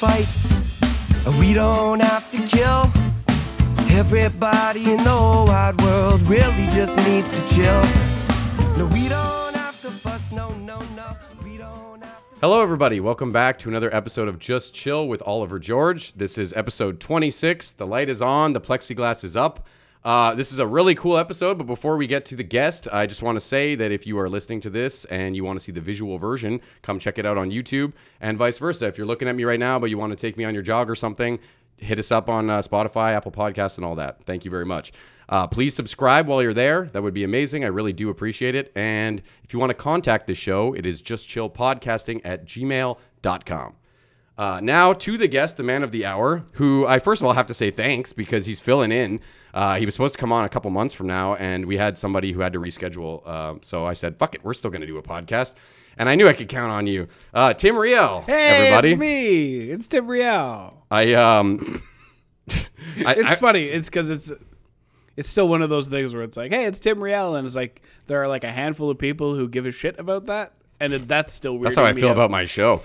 fight, and we don't have to kill. Everybody in the whole wide world really just needs to chill. No, we don't have to fuss, no, no, no, we don't have to... Hello, everybody. Welcome back to another episode of Just Chill with Oliver George. This is episode 26. The light is on. The plexiglass is up. This is a really cool episode, but before we get to the guest, I just want to say that if you are listening to this and you want to see the visual version, come check it out on YouTube, and vice versa. If you're looking at me right now, but you want to take me on your jog or something, hit us up on Spotify, Apple Podcasts, and all that. Thank you very much. Please subscribe while you're there. That would be amazing. I really do appreciate it. And if you want to contact the show, it is justchillpodcasting@gmail.com. Now to the guest, the man of the hour, who I first of all have to say thanks because he's filling in. He was supposed to come on a couple months from now, and we had somebody who had to reschedule. So I said, fuck it, we're still going to do a podcast. And I knew I could count on you. Tim Riel, hey, everybody. It's me. It's Tim Riel. It's funny. It's because it's still one of those things where it's like, hey, it's Tim Riel. And it's like there are like a handful of people who give a shit about that. And that's still weird. That's how I feel about my show.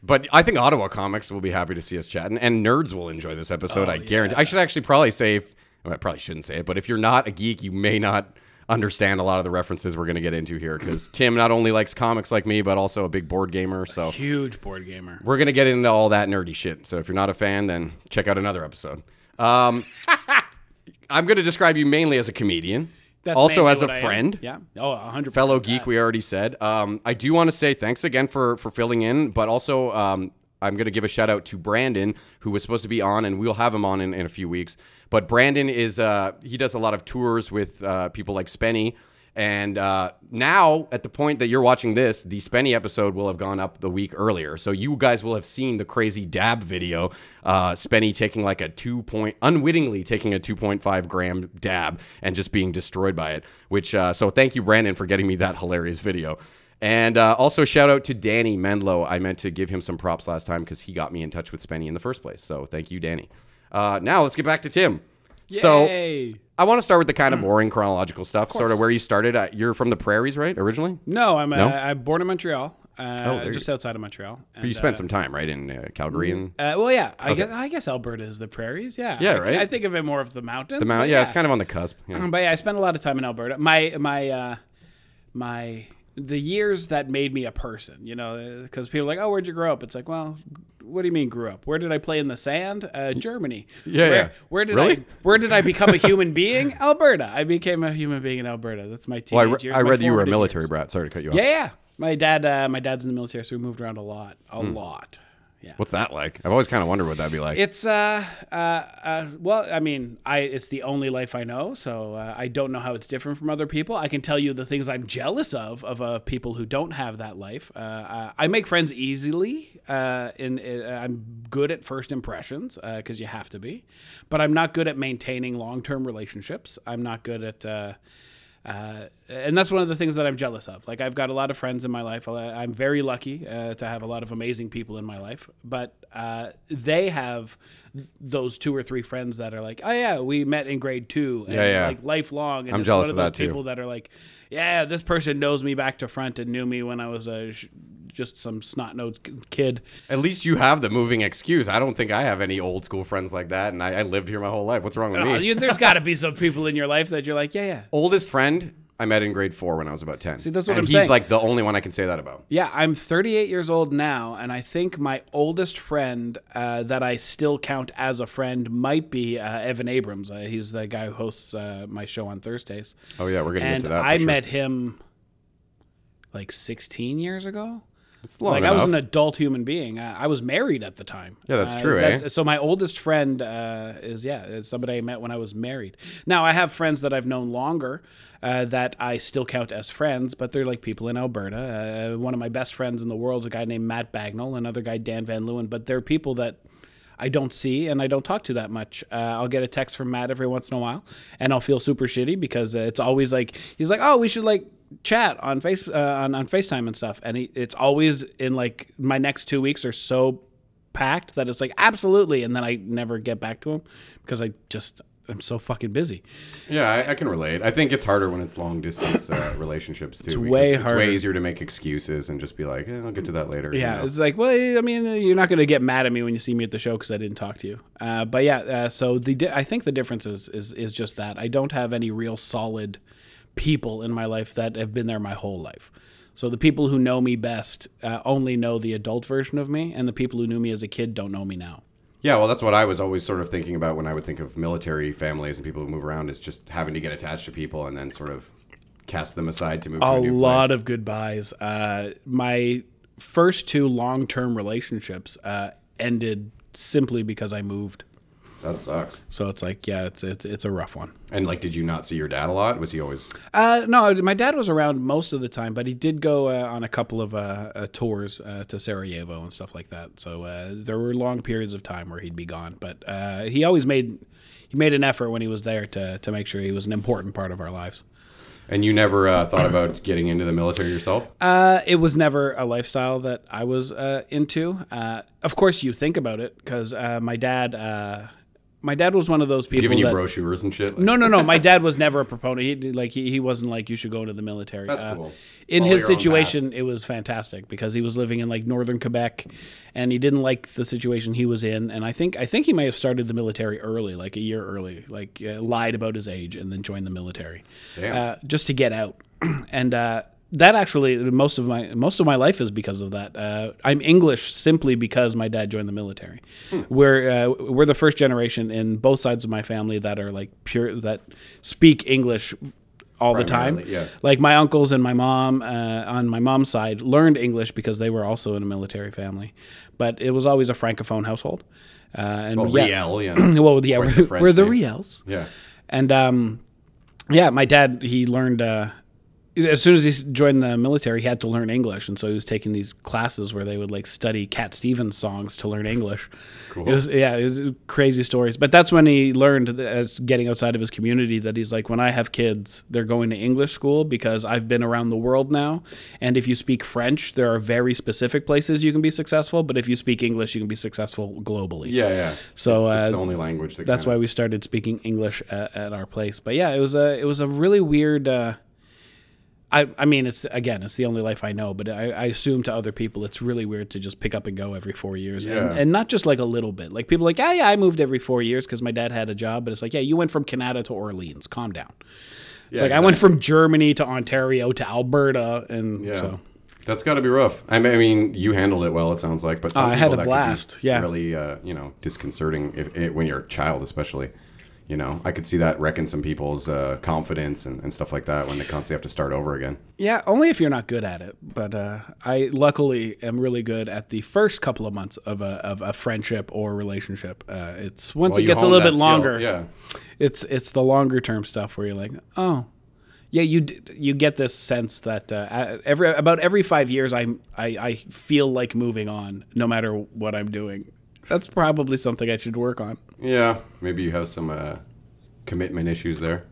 But I think Ottawa comics will be happy to see us chatting, and nerds will enjoy this episode, I guarantee. Yeah. I should actually probably say, I probably shouldn't say it, but if you're not a geek, you may not understand a lot of the references we're going to get into here, because Tim not only likes comics like me, but also a big board gamer. So a huge board gamer. We're going to get into all that nerdy shit, so if you're not a fan, then check out another episode. I'm going to describe you mainly as a comedian. That's also as a friend. Yeah. Oh, 100%. Fellow geek, we already said. I do want to say thanks again for filling in, but also I'm going to give a shout out to Brandon, who was supposed to be on, and we'll have him on in a few weeks. But Brandon is, he does a lot of tours with people like Spenny. And now, at the point that you're watching this, the Spenny episode will have gone up the week earlier. So you guys will have seen the crazy dab video, Spenny taking like unwittingly taking a 2.5 gram dab and just being destroyed by it. Which, so thank you, Brandon, for getting me that hilarious video. And also shout out to Danny Menlo. I meant to give him some props last time because he got me in touch with Spenny in the first place. So thank you, Danny. Now let's get back to Tim. Yay. So I want to start with the kind of boring chronological stuff, sort of where you started. You're from the prairies, right, originally? No, I'm born in Montreal, just outside of Montreal. And, but you spent some time, right, in Calgary? And... yeah. Okay. I guess Alberta is the prairies, yeah. Yeah, right? I think of it more of the mountains. The mountain, yeah, it's kind of on the cusp. Yeah. But yeah, I spent a lot of time in Alberta. The years that made me a person, you know, because people are like, oh, where'd you grow up? It's like, well, what do you mean grew up? Where did I play in the sand? Germany. Yeah. Where did I become a human being? Alberta. I became a human being in Alberta. That's my teenage years. I read that you were a military brat. Sorry to cut you off. Yeah. My dad's in the military, so we moved around a lot. Yeah. What's that like? I've always kind of wondered what that'd be like. It's it's the only life I know, so I don't know how it's different from other people. I can tell you the things I'm jealous of people who don't have that life. I make friends easily, I'm good at first impressions because you have to be, but I'm not good at maintaining long-term relationships. I'm not good at. And that's one of the things that I'm jealous of. Like, I've got a lot of friends in my life. I'm very lucky to have a lot of amazing people in my life. But they have those two or three friends that are like, oh, yeah, we met in grade 2. And like, lifelong. And I'm jealous of that, too. It's one of those people that are like, yeah, this person knows me back to front and knew me when I was just some snot-nosed kid. At least you have the moving excuse. I don't think I have any old school friends like that, and I lived here my whole life. What's wrong with me? There's got to be some people in your life that you're like, yeah. Oldest friend I met in grade 4 when I was about 10. See, that's what I'm saying. And he's like the only one I can say that about. Yeah, I'm 38 years old now, and I think my oldest friend that I still count as a friend might be Evan Abrams. He's the guy who hosts my show on Thursdays. Oh, yeah, we're going to get to that. And I met him like 16 years ago. Like enough. I was an adult human being. I was married at the time. Yeah, that's true. So my oldest friend is somebody I met when I was married. Now I have friends that I've known longer that I still count as friends, but they're like people in Alberta. One of my best friends in the world is a guy named Matt Bagnall, another guy Dan Van Leeuwen. But they're people that I don't see and I don't talk to that much. I'll get a text from Matt every once in a while, and I'll feel super shitty because it's always like he's like, oh, we should like. Chat on on FaceTime and stuff, and it's always in like my next 2 weeks are so packed that it's like absolutely, and then I never get back to him because I just I'm so fucking busy. Yeah, I can relate. I think it's harder when it's long distance relationships too. It's way harder. It's way easier to make excuses and just be like, I'll get to that later. Yeah, you know? It's like, well, I mean, you're not going to get mad at me when you see me at the show because I didn't talk to you. But yeah, so I think the difference is just that I don't have any real solid people in my life that have been there my whole life. So the people who know me best only know the adult version of me, and the people who knew me as a kid don't know me now. Yeah, well, that's what I was always sort of thinking about when I would think of military families and people who move around, is just having to get attached to people and then sort of cast them aside to move to a new place. A lot of goodbyes. My first two long-term relationships ended simply because I moved. That sucks. So it's like, yeah, it's a rough one. And like, did you not see your dad a lot? Was he always? No, my dad was around most of the time, but he did go on a couple of tours to Sarajevo and stuff like that. So there were long periods of time where he'd be gone, but he always made an effort when he was there to make sure he was an important part of our lives. And you never thought about getting into the military yourself? It was never a lifestyle that I was into. Of course, you think about it because my dad was one of those people. Giving you brochures and shit. Like. No. My dad was never a proponent. He wasn't like, you should go into the military. That's cool. In his situation, it was fantastic because he was living in like northern Quebec, and he didn't like the situation he was in. And I think he may have started the military early, like a year early, like lied about his age and then joined the military, just to get out. And that actually, most of my life is because of that. I'm English simply because my dad joined the military. Hmm. We're the first generation in both sides of my family that are like pure, that speak English all primarily, the time. Yeah. Like my uncles and my mom on my mom's side learned English because they were also in a military family, but it was always a Francophone household. Riel, yeah. Well, yeah, we're the Riels. Yeah, and my dad, he learned. As soon as he joined the military, he had to learn English, and so he was taking these classes where they would like study Cat Stevens songs to learn English. Cool. It was crazy stories. But that's when he learned, as getting outside of his community, that he's like, when I have kids, they're going to English school because I've been around the world now, and if you speak French, there are very specific places you can be successful, but if you speak English, you can be successful globally. Yeah, yeah. So it's the only language. That's why we started speaking English at our place. But yeah, it was a really weird. I mean, it's the only life I know, but I assume to other people it's really weird to just pick up and go every 4 years. Yeah. And not just like a little bit. Like people are like, I moved every 4 years because my dad had a job. But it's like, yeah, you went from Canada to Orleans. Calm down. It's exactly. I went from Germany to Ontario to Alberta. And so. That's got to be rough. I mean, you handled it well, it sounds like. But I had a blast. Yeah. Really, disconcerting when you're a child, especially. You know, I could see that wrecking some people's confidence and stuff like that when they constantly have to start over again. Yeah, only if you're not good at it. But I luckily am really good at the first couple of months of a friendship or relationship. It's once it gets a little bit longer. Yeah. It's the longer term stuff where you're like, oh, yeah, you get this sense that about every 5 years I feel like moving on, no matter what I'm doing. That's probably something I should work on. Yeah. Maybe you have some commitment issues there.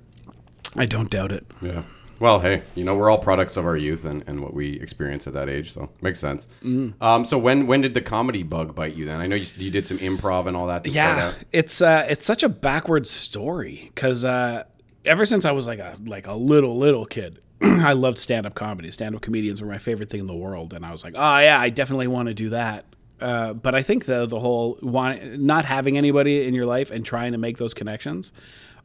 I don't doubt it. Yeah. Well, hey, we're all products of our youth and what we experience at that age, so makes sense. Mm. So when did the comedy bug bite you then? I know you did some improv and all that to start out. Yeah, it's such a backwards story because ever since I was like a little kid, I loved stand-up comedy. Stand-up comedians were my favorite thing in the world, and I was like, oh, yeah, I definitely want to do that. But I think the whole not having anybody in your life and trying to make those connections,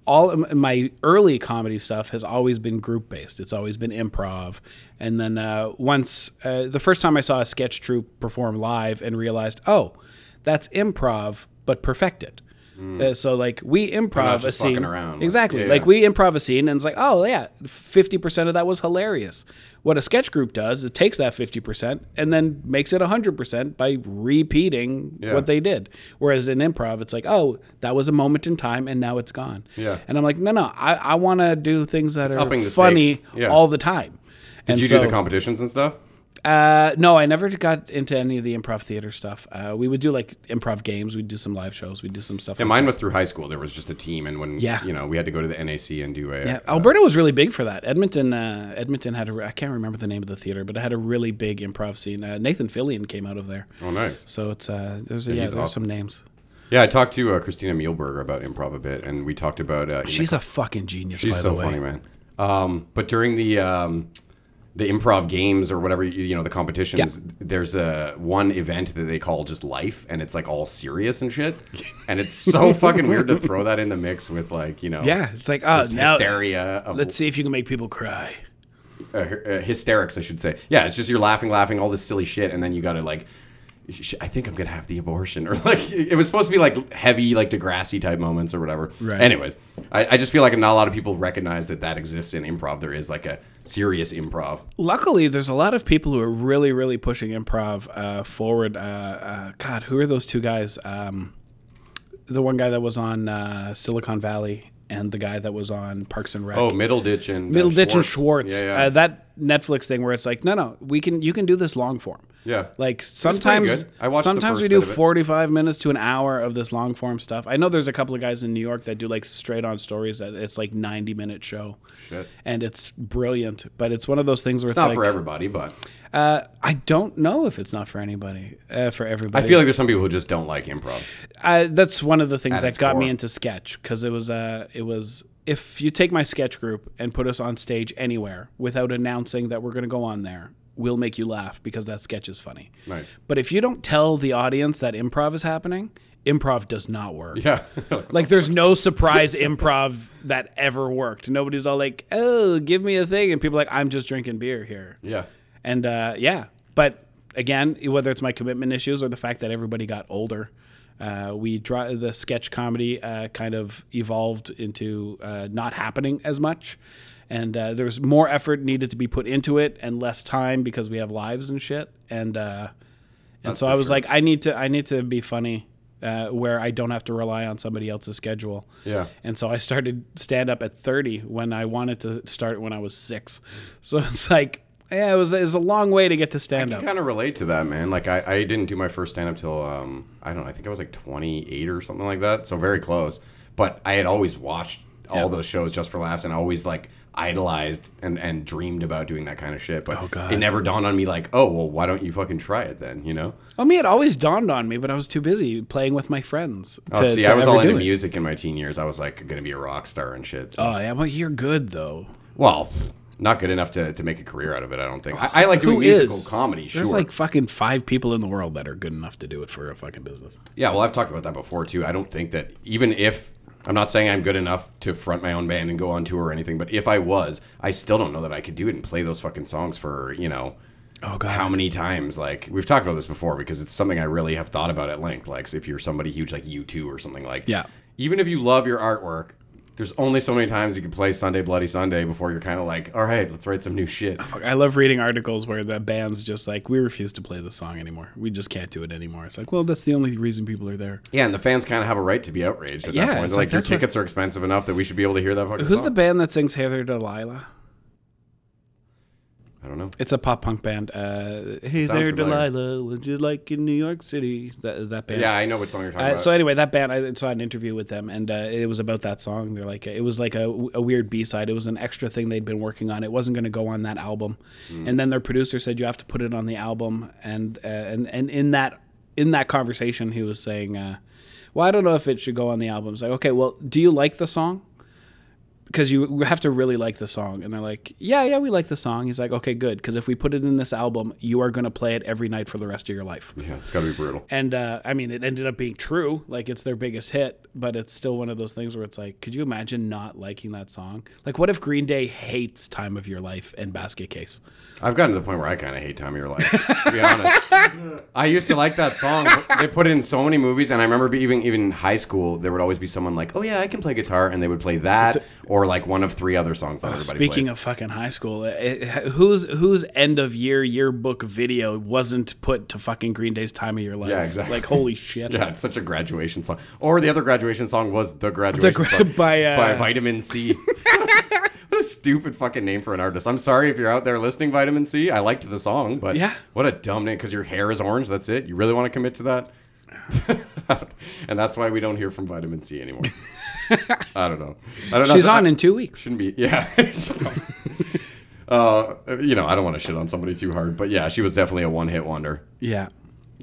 all my early comedy stuff has always been group based. It's always been improv. And then once the first time I saw a sketch troupe perform live and realized, oh, that's improv, but perfected. Mm. So like we improv a scene around. Exactly. Yeah. Like we improv a scene and it's like, oh yeah, 50% of that was hilarious. What a sketch group does, it takes that 50% and then makes it 100% by repeating what they did. Whereas in improv, it's like, oh, that was a moment in time and now it's gone. Yeah. And I'm like, no, I want to do things that are funny all the time. Did you do the competitions and stuff? No, I never got into any of the improv theater stuff. We would do like improv games. We'd do some live shows. We'd do some stuff. Yeah, mine was through high school. There was just a team. And when, we had to go to the NAC and do a... Yeah, Alberta was really big for that. Edmonton had I can't remember the name of the theater, but it had a really big improv scene. Nathan Fillion came out of there. Oh, nice. So there's awesome. Some names. Yeah, I talked to Christina Mielberger about improv a bit, and we talked about... she's a fucking genius, by the way. She's so funny, man. But during the improv games or whatever, you know, the competitions, there's one event that they call just life, and it's like all serious and shit. And it's so fucking weird to throw that in the mix with like, you know, it's like, now hysteria. Let's see if you can make people cry. Hysterics, I should say. Yeah, it's just you're laughing, all this silly shit, and then you got to like, I think I'm going to have the abortion. Or like, it was supposed to be like heavy, like Degrassi type moments or whatever. Right. Anyways, I just feel like not a lot of people recognize that exists in improv. There is like a serious improv. Luckily, there's a lot of people who are really, really pushing improv forward. God, who are those two guys? The one guy that was on Silicon Valley and the guy that was on Parks and Rec. Oh, Middleditch and Schwartz. And Schwartz. Yeah. That Netflix thing where it's like, no, you can do this long form. Yeah. Like sometimes we do 45 minutes to an hour of this long form stuff. I know there's a couple of guys in New York that do like straight on stories that it's like 90-minute show. Shit. And it's brilliant, but it's one of those things where it's not like, for everybody, but I don't know if it's not for anybody, for everybody. I feel like there's some people who just don't like improv. That's one of the things that got me into sketch, because it was if you take my sketch group and put us on stage anywhere without announcing that we're going to go on there, we'll make you laugh because that sketch is funny. Nice. But if you don't tell the audience that improv is happening, improv does not work. Yeah. Like there's no surprise improv that ever worked. Nobody's all like, oh, give me a thing. And people are like, I'm just drinking beer here. Yeah. And but again, whether it's my commitment issues or the fact that everybody got older, the sketch comedy kind of evolved into not happening as much. And there's more effort needed to be put into it and less time because we have lives and shit. And so I was like, I need to be funny where I don't have to rely on somebody else's schedule. Yeah. And so I started stand up at 30 when I wanted to start when I was 6. So it's like, yeah, it was a long way to get to stand up. I can kind of relate to that, man. Like I didn't do my first stand up till, I don't know, I think I was like 28 or something like that. So very close. But I had always watched all those shows just for laughs and always like idolized and dreamed about doing that kind of shit, but it never dawned on me like, oh, well, why don't you fucking try it then, you know? Oh, me, it always dawned on me, but I was too busy playing with my friends. I was all into music in my teen years. I was like gonna be a rock star and shit. So. Oh yeah, well, you're good though. Well, not good enough to make a career out of it, I don't think. I like doing musical comedy, sure. There's like fucking 5 people in the world that are good enough to do it for a fucking business. Yeah, well, I've talked about that before too. I don't think that even if I'm not saying I'm good enough to front my own band and go on tour or anything, but if I was, I still don't know that I could do it and play those fucking songs for, you know, how many times. Like, we've talked about this before because it's something I really have thought about at length. Like, if you're somebody huge like U2 or something, like, even if you love your artwork, there's only so many times you can play Sunday Bloody Sunday before you're kind of like, all right, let's write some new shit. I love reading articles where the band's just like, we refuse to play the song anymore. We just can't do it anymore. It's like, well, that's the only reason people are there. Yeah, and the fans kind of have a right to be outraged at that point. It's like your tickets are expensive enough that we should be able to hear that fucking song. Who's the band that sings Hey There Delilah? I don't know. It's a pop punk band. Hey there, Delilah, would you like in New York City? That band. Yeah, I know what song you're talking about. So anyway, that band, I saw an interview with them, and it was about that song. They're like, it was like a weird B-side. It was an extra thing they'd been working on. It wasn't going to go on that album. Mm. And then their producer said, you have to put it on the album. And in that conversation, he was saying, well, I don't know if it should go on the album. It's like, okay, well, do you like the song? Because you have to really like the song. And they're like, yeah, we like the song. He's like, okay, good. Because if we put it in this album, you are going to play it every night for the rest of your life. Yeah, it's got to be brutal. And I mean, it ended up being true. Like, it's their biggest hit. But it's still one of those things where it's like, could you imagine not liking that song? Like, what if Green Day hates Time of Your Life and Basket Case? I've gotten to the point where I kind of hate Time of Your Life, to be honest. I used to like that song. They put it in so many movies. And I remember even in high school, there would always be someone like, oh, yeah, I can play guitar. And they would play that or like one of 3 other songs that everybody plays. Speaking of fucking high school, whose end of yearbook video wasn't put to fucking Green Day's Time of Your Life? Yeah, exactly. Like, holy shit. Yeah, it's such a graduation song. Or the other graduation song was The Graduation Song by Vitamin C. What a stupid fucking name for an artist. I'm sorry if you're out there listening, Vitamin C. I liked the song, but what a dumb name, because your hair is orange. That's it. You really want to commit to that? And that's why we don't hear from Vitamin C anymore. I don't know. She's on in 2 weeks. Shouldn't be. Yeah. You know, I don't want to shit on somebody too hard, but yeah, she was definitely a one-hit wonder. Yeah.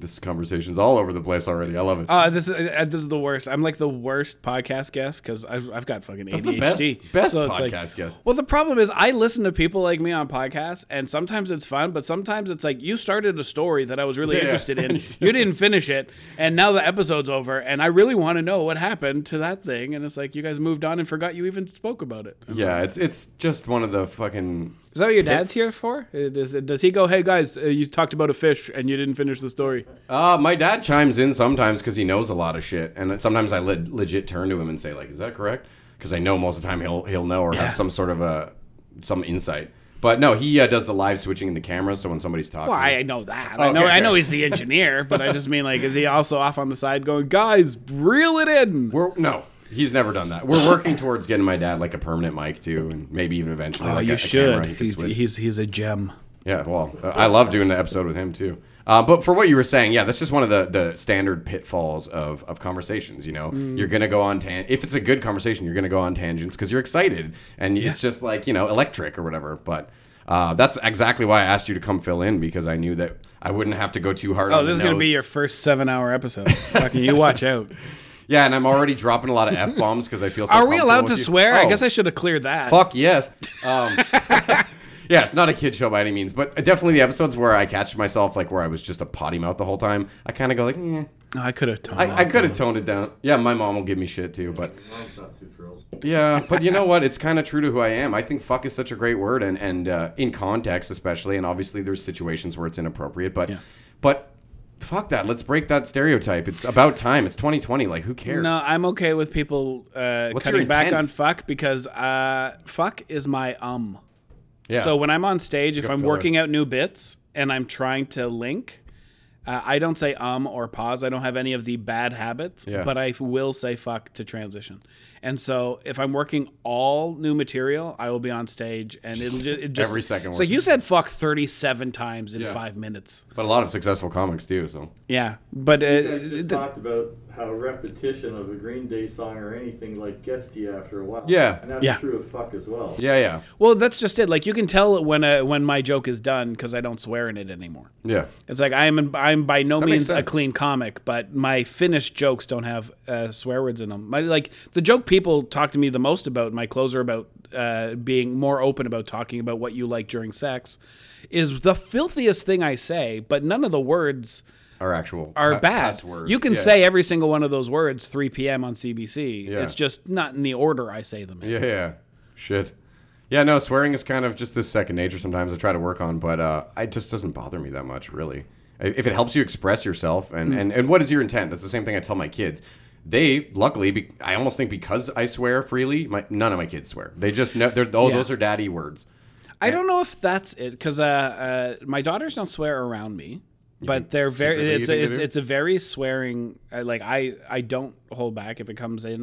This conversation's all over the place already. I love it. This is the worst. I'm like the worst podcast guest because I've got fucking ADHD. That's the best so podcast guest. Well, the problem is I listen to people like me on podcasts, and sometimes it's fun, but sometimes it's like you started a story that I was really interested in. You didn't finish it, and now the episode's over, and I really want to know what happened to that thing. And it's like you guys moved on and forgot you even spoke about it. Yeah, it's just one of the fucking... Is that what your dad's here for? Does he go, hey, guys, you talked about a fish and you didn't finish the story? My dad chimes in sometimes because he knows a lot of shit. And sometimes I legit turn to him and say, like, is that correct? Because I know most of the time he'll know or have some sort of some insight. But no, he does the live switching in the camera, so when somebody's talking... Well, I know that. Oh, I know he's the engineer, but I just mean, like, is he also off on the side going, guys, reel it in? No. He's never done that. We're working towards getting my dad like a permanent mic too, and maybe even eventually. Oh, like you should. He's a gem. Yeah, well, I love doing the episode with him too. But for what you were saying, yeah, that's just one of the standard pitfalls of conversations. You know, you're gonna go on if it's a good conversation, you're gonna go on tangents because you're excited and it's just like electric or whatever. But that's exactly why I asked you to come fill in because I knew that I wouldn't have to go too hard. Oh, on this is gonna be your first 7-hour episode. Fucking, you watch out. Yeah, and I'm already dropping a lot of F-bombs because I feel so comfortable. Are we allowed to swear? Oh, I guess I should have cleared that. Fuck yes. Yeah, it's not a kid show by any means, but definitely the episodes where I catch myself, like where I was just a potty mouth the whole time, I kind of go like, eh. Oh, I could have toned it down. I could have toned it down. Yeah, my mom will give me shit too, but... Mom's not too thrilled. Yeah, but you know what? It's kind of true to who I am. I think fuck is such a great word, and in context especially, and obviously there's situations where it's inappropriate, but... Fuck that. Let's break that stereotype. It's about time. It's 2020. Like, who cares? No, I'm okay with people cutting back on fuck because fuck is my Yeah. So when I'm on stage, if I'm working out new bits and I'm trying to link, I don't say or pause. I don't have any of the bad habits, but I will say fuck to transition. And so if I'm working all new material, I will be on stage and it'll just every second. So you said fuck 37 times in 5 minutes. But a lot of successful comics do, so. Yeah, but you talked about how repetition of a Green Day song or anything like gets to you after a while. Yeah. And that's true of fuck as well. Yeah. Well, that's just it. Like you can tell when my joke is done cuz I don't swear in it anymore. Yeah. It's like I'm by no means a clean comic, but my finished jokes don't have swear words in them. Like the joke people talk to me the most about, my closer about being more open about talking about what you like during sex, is the filthiest thing I say, but none of the words are bad words. You can say every single one of those words 3 p.m. on CBC. Yeah. It's just not in the order I say them in. Yeah. Shit. Yeah, no, swearing is kind of just this second nature sometimes I try to work on, but it just doesn't bother me that much, really. If it helps you express yourself and what is your intent? That's the same thing I tell my kids. They, luckily, I almost think because I swear freely, none of my kids swear. They just know, those are daddy words. I don't know if that's it, because my daughters don't swear around me, but they're very, it's a very swearing, like I don't hold back if it comes in,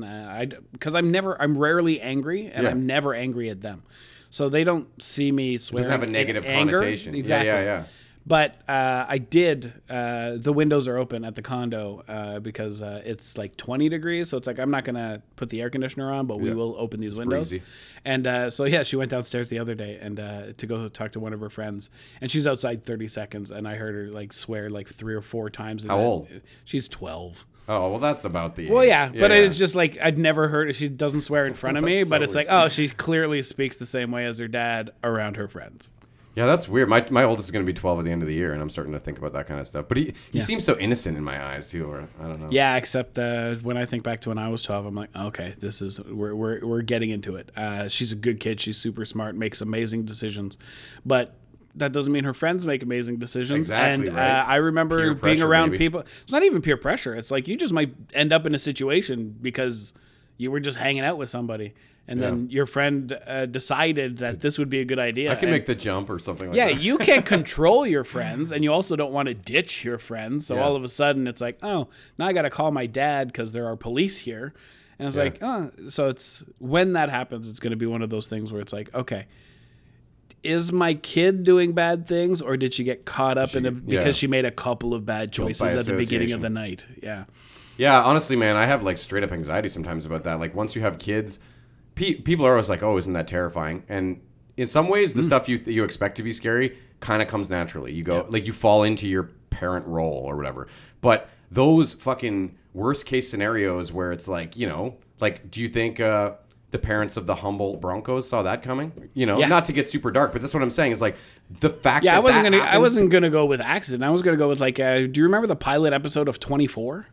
because I'm rarely angry, and I'm never angry at them. So they don't see me swearing. It doesn't have a negative connotation. Anger. Exactly. Yeah. But I did, the windows are open at the condo because it's like 20 degrees. So it's like, I'm not going to put the air conditioner on, but we will open these windows. Breezy. And she went downstairs the other day and to go talk to one of her friends. And she's outside 30 seconds. And I heard her like swear like 3 or 4 times. How old? She's 12. Oh, well, that's about the age. Well, yeah, but it's just like I'd never heard it. She doesn't swear in front of me, but it's weird. Like, oh, she clearly speaks the same way as her dad around her friends. Yeah, that's weird. My oldest is going to be 12 at the end of the year, and I'm starting to think about that kind of stuff. But he seems so innocent in my eyes too, or I don't know. Yeah, except when I think back to when I was 12, I'm like, okay, this is we're getting into it. She's a good kid. She's super smart, makes amazing decisions, but that doesn't mean her friends make amazing decisions. Exactly, and right? I remember peer being pressure, around maybe. People. It's not even peer pressure. It's like you just might end up in a situation because you were just hanging out with somebody. And then your friend decided that this would be a good idea. I can make the jump or something like that. Yeah, you can't control your friends, and you also don't want to ditch your friends. So all of a sudden, it's like, oh, now I got to call my dad because there are police here. And it's like, oh. So it's when that happens, it's going to be one of those things where it's like, okay, is my kid doing bad things, or did she get caught up because she made a couple of bad choices at the beginning of the night? Yeah. Yeah, honestly, man, I have like straight up anxiety sometimes about that. Like once you have kids... People are always like, oh, isn't that terrifying? And in some ways, the stuff you expect to be scary kind of comes naturally. You go, like, you fall into your parent role or whatever. But those fucking worst case scenarios where it's like, you know, like, do you think the parents of the Humboldt Broncos saw that coming? You know, not to get super dark, but that's what I'm saying is like the fact that I wasn't going to go with accident. I was going to go with like, do you remember the pilot episode of 24?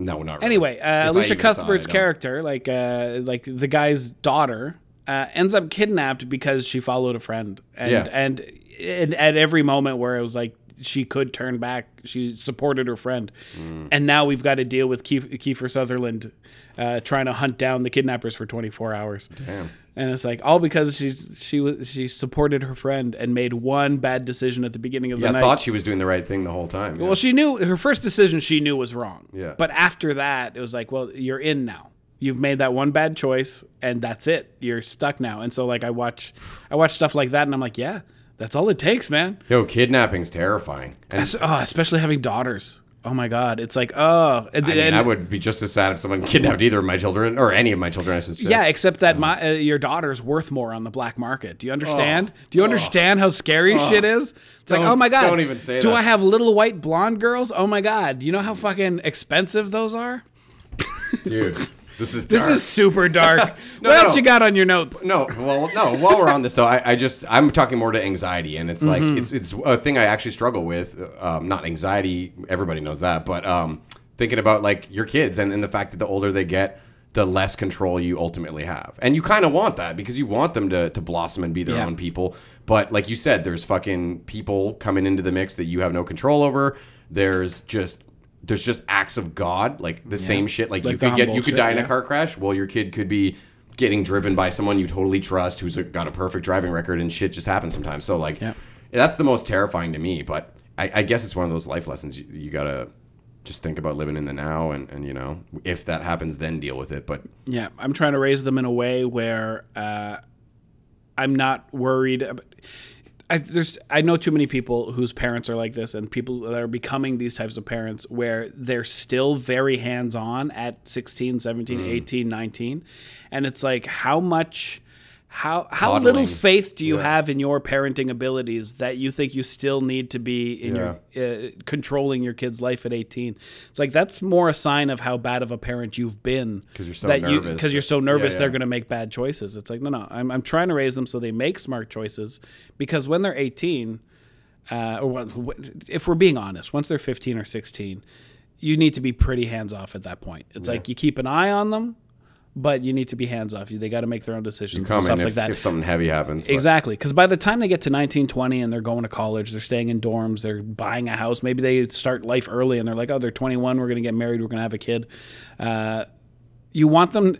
No, not really. Anyway, Alicia Cuthbert's character, like the guy's daughter, ends up kidnapped because she followed a friend. And, and at every moment where it was like she could turn back, she supported her friend. Mm. And now we've got to deal with Kiefer Sutherland trying to hunt down the kidnappers for 24 hours. Damn. And it's like all because she supported her friend and made one bad decision at the beginning of the night. I thought she was doing the right thing the whole time. Yeah. Well, she knew her first decision she knew was wrong. Yeah. But after that, it was like, well, you're in now. You've made that one bad choice, and that's it. You're stuck now. And so, like, I watch stuff like that, and I'm like, yeah, that's all it takes, man. Yo, kidnapping's terrifying, and especially having daughters. Oh my God! It's like I mean, I would be just as sad if someone kidnapped either of my children or any of my children. I should say. Yeah, except that your daughter's worth more on the black market. Do you understand? Do you understand how scary shit is? It's like, oh my God! Don't even say that. Do I have little white blonde girls? Oh my God! Do you know how fucking expensive those are? Dude, this is dark. This is super dark. What else you got on your notes? While we're on this though, I'm talking more to anxiety, and it's like it's a thing I actually struggle with. Not anxiety, everybody knows that, but thinking about like your kids and the fact that the older they get, the less control you ultimately have, and you kind of want that because you want them to blossom and be their own people. But like you said, there's fucking people coming into the mix that you have no control over. There's just acts of God, like the same shit. Like you could die in a car crash. Well, your kid could be getting driven by someone you totally trust who's got a perfect driving record, and shit just happens sometimes. So like, that's the most terrifying to me. But I guess it's one of those life lessons. You gotta just think about living in the now, and you know, if that happens, then deal with it. But yeah, I'm trying to raise them in a way where I'm not worried about. I know too many people whose parents are like this, and people that are becoming these types of parents where they're still very hands-on at 16, 17, 18, 19. And it's like, how little faith do you have in your parenting abilities that you think you still need to be in your controlling your kid's life at 18? It's like, that's more a sign of how bad of a parent you've been. Because you're so nervous. Because you're so nervous they're going to make bad choices. It's like, no, I'm trying to raise them so they make smart choices. Because when they're 18, if we're being honest, once they're 15 or 16, you need to be pretty hands-off at that point. It's like you keep an eye on them, but you need to be hands-off. They got to make their own decisions and stuff like that. If something heavy happens. But. Exactly. Because by the time they get to 19, 20 and they're going to college, they're staying in dorms, they're buying a house, maybe they start life early and they're like, oh, they're 21, we're going to get married, we're going to have a kid. You want them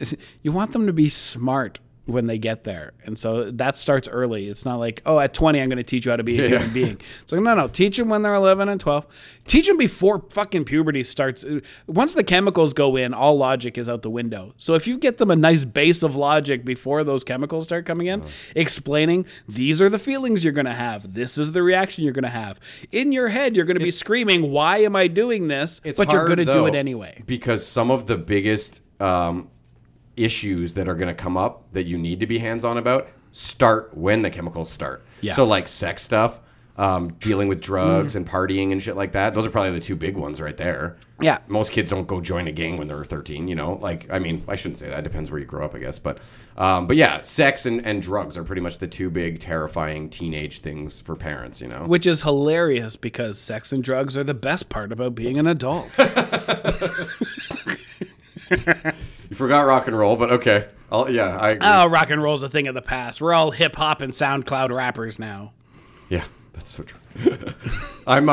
to be smart when they get there. And so that starts early. It's not like, oh, at 20, I'm going to teach you how to be a human being. It's like, no. Teach them when they're 11 and 12. Teach them before fucking puberty starts. Once the chemicals go in, all logic is out the window. So if you get them a nice base of logic before those chemicals start coming in, explaining these are the feelings you're going to have. This is the reaction you're going to have. In your head, you're going to be screaming, why am I doing this? But you're going to do it anyway. Because some of the biggest... issues that are going to come up that you need to be hands-on about start when the chemicals start. Yeah. So like sex stuff, dealing with drugs and partying and shit like that. Those are probably the two big ones right there. Yeah. Most kids don't go join a gang when they're 13, you know, like, I mean, I shouldn't say that. It depends where you grow up, I guess. But yeah, sex and drugs are pretty much the two big terrifying teenage things for parents, you know, which is hilarious because sex and drugs are the best part about being an adult. You forgot rock and roll, but okay. I agree. Oh, rock and roll's a thing of the past. We're all hip hop and SoundCloud rappers now. Yeah, that's so true. I'm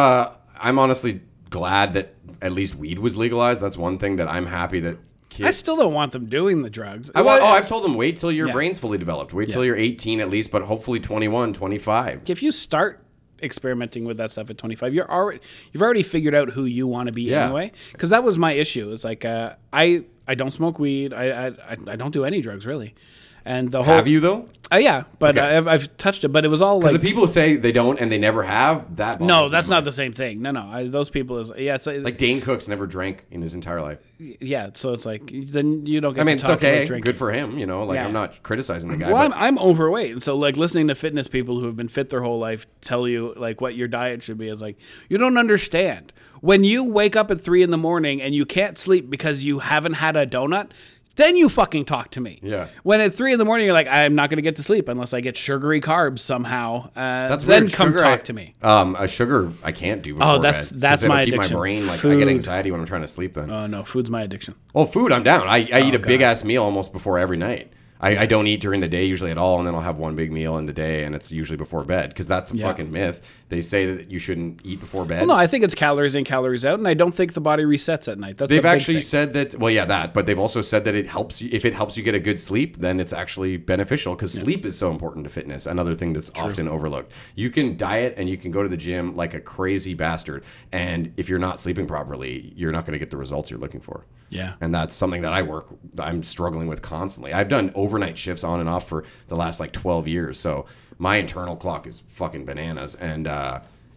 honestly glad that at least weed was legalized. That's one thing that I'm happy that kids... I still don't want them doing the drugs. I've told them, wait till your brain's fully developed. Wait till you're 18 at least, but hopefully 21, 25. If you start experimenting with that stuff at 25, you've already figured out who you want to be anyway. Because that was my issue. It's like I don't smoke weed. I don't do any drugs really, And the whole, have you though? Yeah, but okay. I've touched it, but it was all like the people who say they don't and they never have that. No, that's not the same thing. No, those people is yeah. It's like Dane Cook's never drank in his entire life. Yeah, so it's like then you don't. Get I mean, to talk it's okay. About drinking. Good for him. You know, like yeah. I'm not criticizing the guy. Well, I'm overweight, and so like listening to fitness people who have been fit their whole life tell you like what your diet should be is like you don't understand. When you wake up at 3 a.m. and you can't sleep because you haven't had a donut. Then you fucking talk to me. Yeah. When at 3 a.m, you're like, I'm not going to get to sleep unless I get sugary carbs somehow. That's then come sugar, talk to me. A sugar I can't do. Oh, that's my addiction. Keep my brain like food. I get anxiety when I'm trying to sleep. Then. Oh no, food's my addiction. Well, food I'm down. I eat a big ass meal almost before every night. I don't eat during the day usually at all, and then I'll have one big meal in the day, and it's usually before bed because that's a fucking myth. They say that you shouldn't eat before bed. Well, no, I think it's calories in, calories out, and I don't think the body resets at night. That's they've actually said that. Well, yeah, that, but they've also said that it helps you if it helps you get a good sleep, then it's actually beneficial because sleep is so important to fitness. Another thing that's often overlooked. You can diet and you can go to the gym like a crazy bastard, and if you're not sleeping properly, you're not going to get the results you're looking for. Yeah, and that's something that I'm struggling with constantly. I've done overnight shifts on and off for the last like 12 years, so my internal clock is fucking bananas. And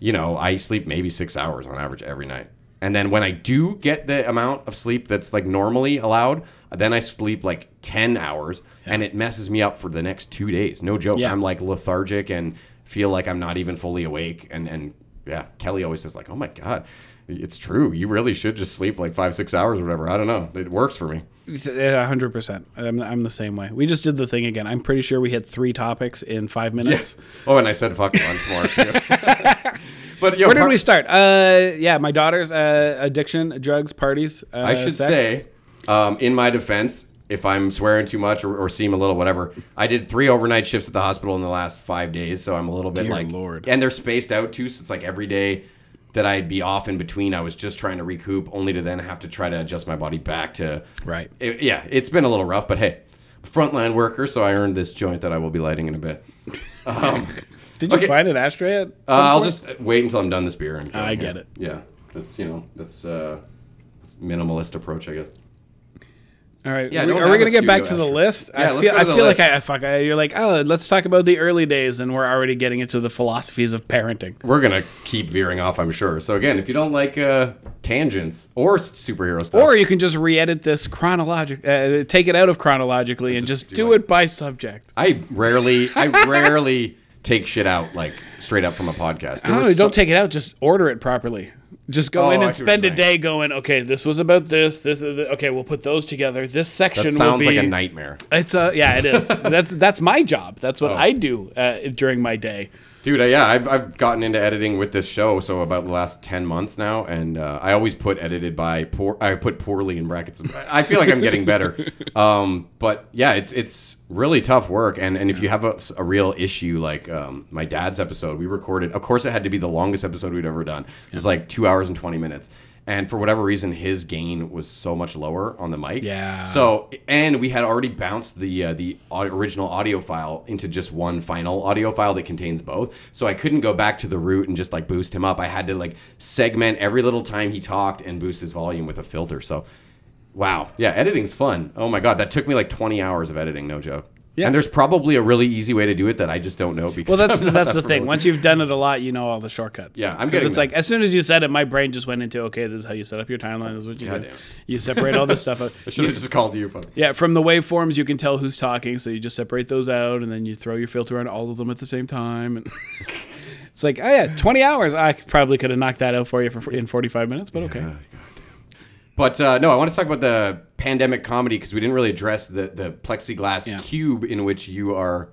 you know, I sleep maybe 6 hours on average every night. And then when I do get the amount of sleep that's like normally allowed, then I sleep like 10 hours, and it messes me up for the next 2 days. No joke. I'm like lethargic and feel like I'm not even fully awake. And yeah, Kelly always says like, oh my god. It's true. You really should just sleep like 5-6 hours or whatever. I don't know. It works for me. 100%. I'm the same way. We just did the thing again. I'm pretty sure we hit 3 topics in 5 minutes. Yeah. Oh, and I said fuck once more too. But, yo, where did we start? Yeah, my daughter's addiction, drugs, parties. I should say, in my defense, if I'm swearing too much or seem a little whatever, I did 3 overnight shifts at the hospital in the last 5 days, so I'm a little bit dear like, Lord. And they're spaced out too, so it's like every day that I'd be off in between. I was just trying to recoup, only to then have to try to adjust my body back to right. Yeah, it's been a little rough, but hey, frontline worker, so I earned this joint that I will be lighting in a bit. Did you find an ashtray? At I'll just wait until I'm done this beer. And I get it. Yeah, that's that's minimalist approach, I guess. All right. Yeah, are we going to get back to the list? Yeah, I feel like you're like, oh, let's talk about the early days, and we're already getting into the philosophies of parenting. We're going to keep veering off, I'm sure. So again, if you don't like tangents or superhero stuff, or you can just re-edit this chronologically, take it out of chronologically, and just do it by subject. I rarely take shit out like straight up from a podcast. Don't take it out. Just order it properly. Just go in and spend a day going, okay, this was about this. This is okay. We'll put those together. This section will be. That sounds like a nightmare. It is. That's my job. That's what I do during my day. Dude, I've gotten into editing with this show, so about the last 10 months now, and I always put edited by poor. I put poorly in brackets. I feel like I'm getting better, but yeah, it's really tough work. And if you have a real issue, like my dad's episode, we recorded. Of course, it had to be the longest episode we'd ever done. It was like 2 hours and 20 minutes. And for whatever reason, his gain was so much lower on the mic. Yeah. So, and we had already bounced the original audio file into just one final audio file that contains both. So I couldn't go back to the root and just like boost him up. I had to like segment every little time he talked and boost his volume with a filter. So, wow. Yeah, editing's fun. Oh my God, that took me like 20 hours of editing, no joke. Yeah. And there's probably a really easy way to do it that I just don't know because that's the thing. Once you've done it a lot, you know all the shortcuts. Yeah, I'm getting it's like as soon as you said it, my brain just went into this is how you set up your timeline. This is what you do. You separate all this stuff out. I should have just called you. Yeah, from the waveforms you can tell who's talking, so you just separate those out, and then you throw your filter on all of them at the same time. And it's like 20 hours. I probably could have knocked that out for you in 45 minutes, but okay. God damn. But no, I want to talk about the pandemic comedy because we didn't really address the plexiglass cube in which you are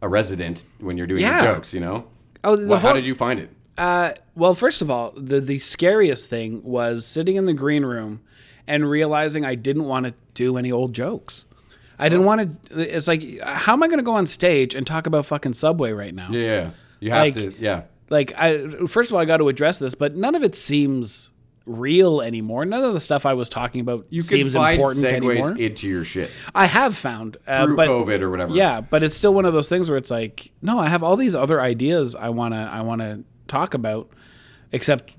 a resident when you're doing your jokes, you know? Oh, how did you find it? Well, first of all, the scariest thing was sitting in the green room and realizing I didn't want to do any old jokes. I didn't want to. It's like, how am I going to go on stage and talk about fucking Subway right now? Yeah. You have to. Yeah. Like, first of all, I got to address this, but none of it seems real anymore. None of the stuff I was talking about seems important anymore. You can find segues into your shit. I have found. Through COVID or whatever. Yeah, but it's still one of those things where it's like, no, I have all these other ideas I want to talk about, except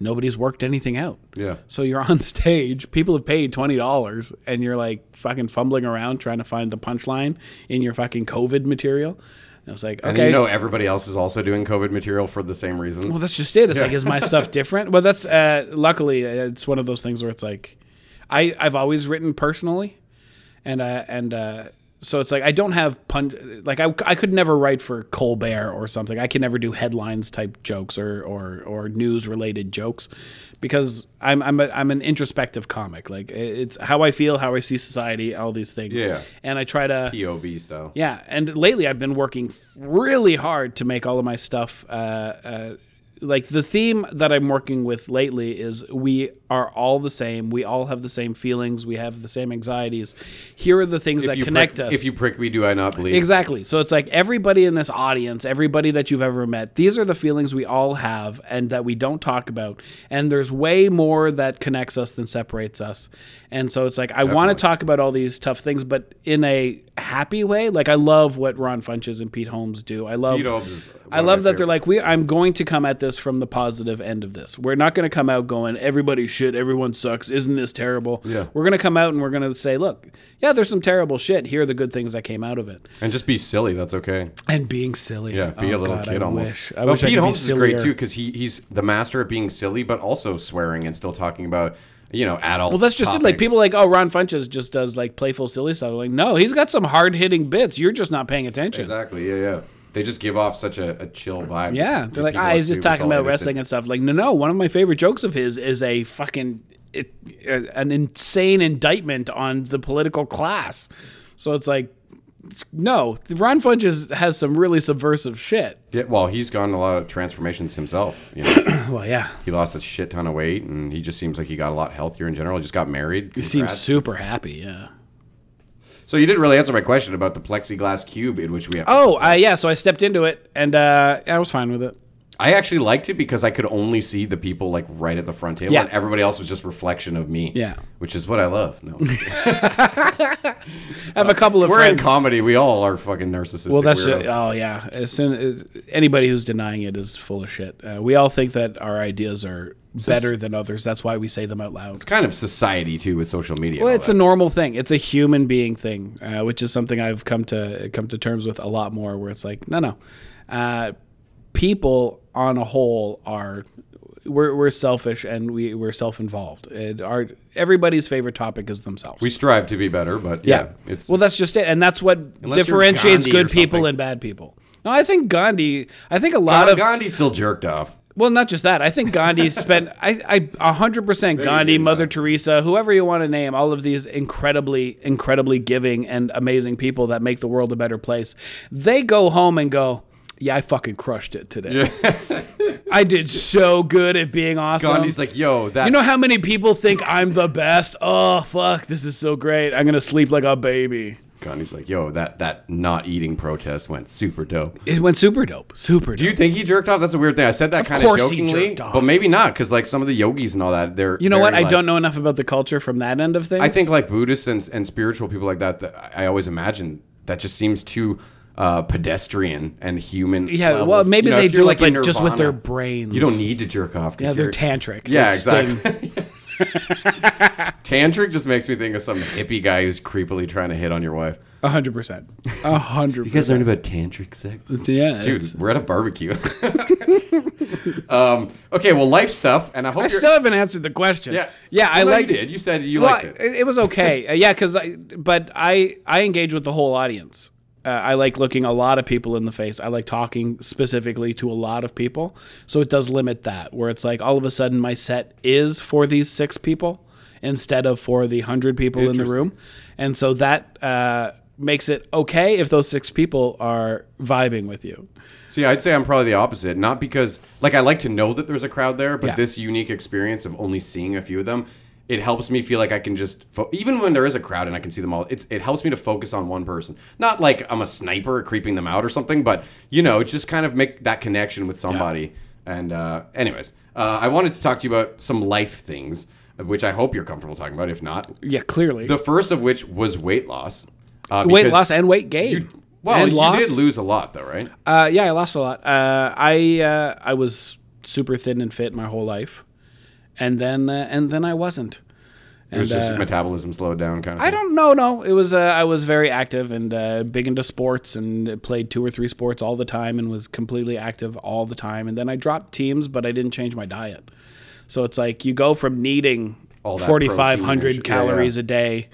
nobody's worked anything out. Yeah. So you're on stage, people have paid $20, and you're like fucking fumbling around trying to find the punchline in your fucking COVID material. And it's like, okay. And you know everybody else is also doing COVID material for the same reasons. Well, that's just it. It's like, is my stuff different? Well, that's luckily it's one of those things where it's like, I've always written personally, and so it's like I don't have I could never write for Colbert or something. I can never do headlines type jokes or news related jokes, because I'm an introspective comic. Like, it's how I feel, how I see society, all these things. Yeah. And I try to POV style. Yeah. And lately I've been working really hard to make all of my stuff. Like, the theme that I'm working with lately is we are all the same. We all have the same feelings. We have the same anxieties. Here are the things that connect us. If you prick me, do I not bleed? Exactly. So it's like everybody in this audience, everybody that you've ever met, these are the feelings we all have and that we don't talk about. And there's way more that connects us than separates us. And so it's like, I want to talk about all these tough things, but in a happy way. Like, I love what Ron Funches and Pete Holmes do. I love that they're like, I'm going to come at this from the positive end of this. We're not going to come out going, everybody's shit, everyone sucks, isn't this terrible? Yeah. We're going to come out and we're going to say, look, yeah, there's some terrible shit. Here are the good things that came out of it. And just be silly. That's okay. And being silly. Yeah, be a little kid almost. I wish Pete Holmes is great too, because he's the master at being silly, but also swearing and still talking about, you know, adult. Well, that's just topics. It. Like, people are like, oh, Ron Funches just does like playful, silly stuff. Like, no, he's got some hard hitting bits. You're just not paying attention. Exactly. Yeah. They just give off such a chill vibe. Yeah. They're like, he's just talking about wrestling and stuff. Like, no. One of my favorite jokes of his is a fucking an insane indictment on the political class. So it's like, no, Ron Funches has some really subversive shit. Yeah, well, he's gone a lot of transformations himself. You know? Well, yeah. He lost a shit ton of weight, and he just seems like he got a lot healthier in general. He just got married. Congrats. He seems super happy, yeah. So you didn't really answer my question about the plexiglass cube in which we have... So I stepped into it, and I was fine with it. I actually liked it because I could only see the people like right at the front table, and everybody else was just reflection of me. Yeah, which is what I love. No, I have a couple of. We're friends. In comedy. We all are fucking narcissistic. Well, that's just, As soon as anybody who's denying it is full of shit. We all think that our ideas are better than others. That's why we say them out loud. It's kind of society too with social media. Well, it's a normal thing. It's a human being thing, which is something I've come to terms with a lot more. Where it's like, no. People on a whole we're selfish and we're self-involved. Everybody's favorite topic is themselves. We strive to be better, but that's just it. And that's what differentiates good people and bad people. No, I think Gandhi, Gandhi still jerked off. Well, not just that. I think Gandhi spent 100% Gandhi, Mother Teresa, whoever you want to name, all of these incredibly, incredibly giving and amazing people that make the world a better place. They go home and go, yeah, I fucking crushed it today. Yeah. I did so good at being awesome. Gandhi's like, yo, that. You know how many people think I'm the best? Oh, fuck, this is so great. I'm going to sleep like a baby. Gandhi's like, yo, that not eating protest went super dope. It went super dope. Super dope. Do you think he jerked off? That's a weird thing. I said that kind of jokingly, but maybe not, because like some of the yogis and all that, they're. You know what? I don't know enough about the culture from that end of things. I think like Buddhists and spiritual people like that, I always imagine that just seems too pedestrian and human. Yeah, level. Well, maybe they do like Nirvana, just with their brains. You don't need to jerk off. Yeah, they're tantric. Yeah, exactly. Tantric just makes me think of some hippie guy who's creepily trying to hit on your wife. 100%. 100%. You guys learned about tantric sex? Yeah. Dude, we're at a barbecue. Okay, well, life stuff, and I hope still haven't answered the question. Yeah, I liked it. You said you liked it. It was okay. I engage with the whole audience. I like looking a lot of people in the face. I like talking specifically to a lot of people. So it does limit that, where it's like all of a sudden my set is for these 6 people instead of for the 100 people in the room. And so that makes it okay if those 6 people are vibing with you. See, I'd say I'm probably the opposite. Not because, like, I like to know that there's a crowd there, but this unique experience of only seeing a few of them, it helps me feel like I can just, even when there is a crowd and I can see them all, it helps me to focus on one person. Not like I'm a sniper creeping them out or something, but, you know, just kind of make that connection with somebody. Yeah. And anyways, I wanted to talk to you about some life things, which I hope you're comfortable talking about, if not. Yeah, clearly. The first of which was weight loss. Weight loss and weight gain. You did lose a lot, though, right? Yeah, I lost a lot. I was super thin and fit my whole life. and then I wasn't. And it was just metabolism slowed down kind of thing. I don't know. No, it was I was very active and big into sports and played 2 or 3 sports all the time and was completely active all the time. And then I dropped teams, but I didn't change my diet. So it's like you go from needing 4,500 calories a day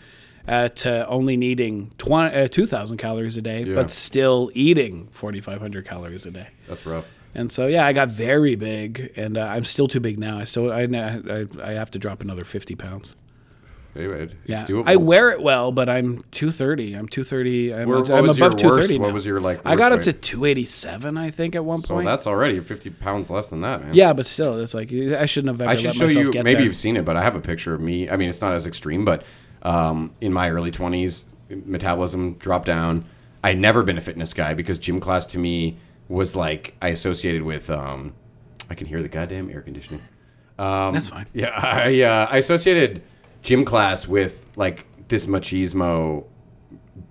to only needing 2,000 calories a day, but still eating 4,500 calories a day. That's rough. And so, yeah, I got very big, and I'm still too big now. I have to drop another 50 pounds. Anyway, it's doable. I wear it well, but I'm 230. I'm above 230 now. What was your worst I got up to 287, I think, at one point. So that's already 50 pounds less than that, man. Yeah, but still, it's like I shouldn't have ever let myself get there. Maybe you've seen it, but I have a picture of me. I mean, it's not as extreme, but in my early 20s, metabolism dropped down. I'd never been a fitness guy because gym class to me was like I associated with I can hear the goddamn air conditioning. That's fine. Yeah, I associated gym class with like this machismo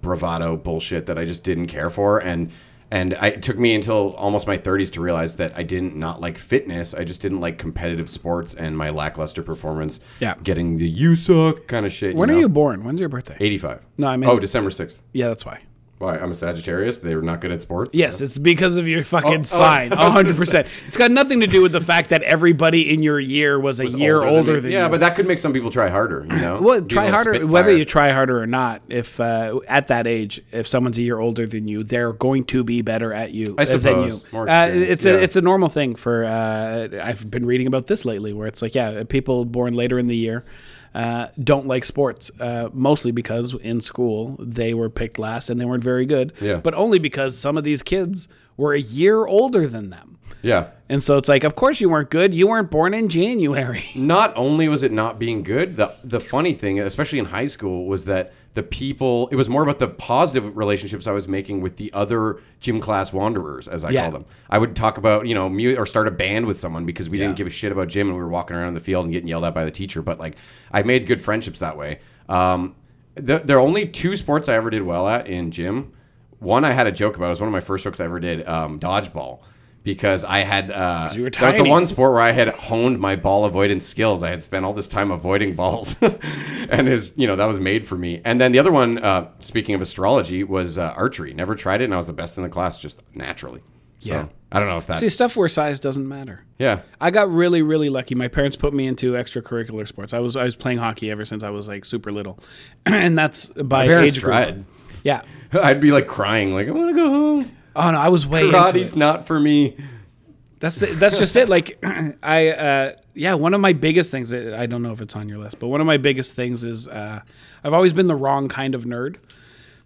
bravado bullshit that I just didn't care for, and it took me until almost my 30s to realize that I didn't not like fitness. I just didn't like competitive sports and my lackluster performance. Yeah. Getting the you suck kind of shit. When are you born? When's your birthday? 85. No, I mean December 6th. Yeah, that's why. Why? I'm a Sagittarius. They were not good at sports. Yes, so. It's because of your fucking sign. 100%. It's got nothing to do with the fact that everybody in your year was a year older than you. Yeah, but that could make some people try harder, you know? Well, try harder, whether you try harder or not. If at that age, if someone's a year older than you, they're going to be better at you. I suppose. Than you. More experience, it's a normal thing for, I've been reading about this lately, where it's like, yeah, people born later in the year don't like sports, mostly because in school they were picked last and they weren't very good, but only because some of these kids were a year older than them. Yeah. And so it's like, of course you weren't good. You weren't born in January. Not only was it not being good, the funny thing, especially in high school, was that it was more about the positive relationships I was making with the other gym class wanderers, as I call them. I would talk about, or start a band with someone because we didn't give a shit about gym and we were walking around the field and getting yelled at by the teacher. But like, I made good friendships that way. There are only 2 sports I ever did well at in gym. One I had a joke about. It was one of my first jokes I ever did, dodgeball. Because I had, that was the one sport where I had honed my ball avoidance skills. I had spent all this time avoiding balls. And that was made for me. And then the other one, speaking of astrology, was archery. Never tried it, and I was the best in the class just naturally. So, yeah. I don't know if that... See, stuff where size doesn't matter. Yeah. I got really, really lucky. My parents put me into extracurricular sports. I was playing hockey ever since I was like super little. And that's by age group. Tried. Yeah. I'd be like crying, like, I want to go home. Oh no, I was way into it. Karate's not for me. That's just it. Like one of my biggest things, I don't know if it's on your list, but one of my biggest things is I've always been the wrong kind of nerd.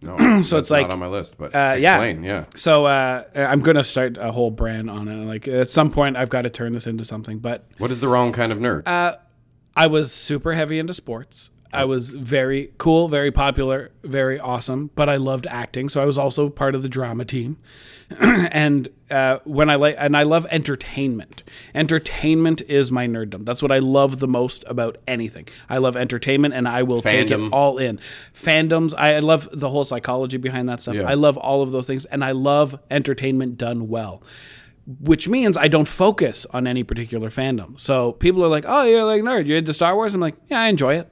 No, so it's like not on my list, but explain, yeah. So I'm gonna start a whole brand on it. Like at some point, I've got to turn this into something. But what is the wrong kind of nerd? I was super heavy into sports. I was very cool, very popular, very awesome, but I loved acting, so I was also part of the drama team. And I love entertainment. Entertainment is my nerddom. That's what I love the most about anything. I love entertainment, and I will take it all in. Fandoms, I love the whole psychology behind that stuff. Yeah. I love all of those things, and I love entertainment done well. Which means I don't focus on any particular fandom. So people are like, "Oh, you're like nerd. You're into Star Wars." I'm like, "Yeah, I enjoy it."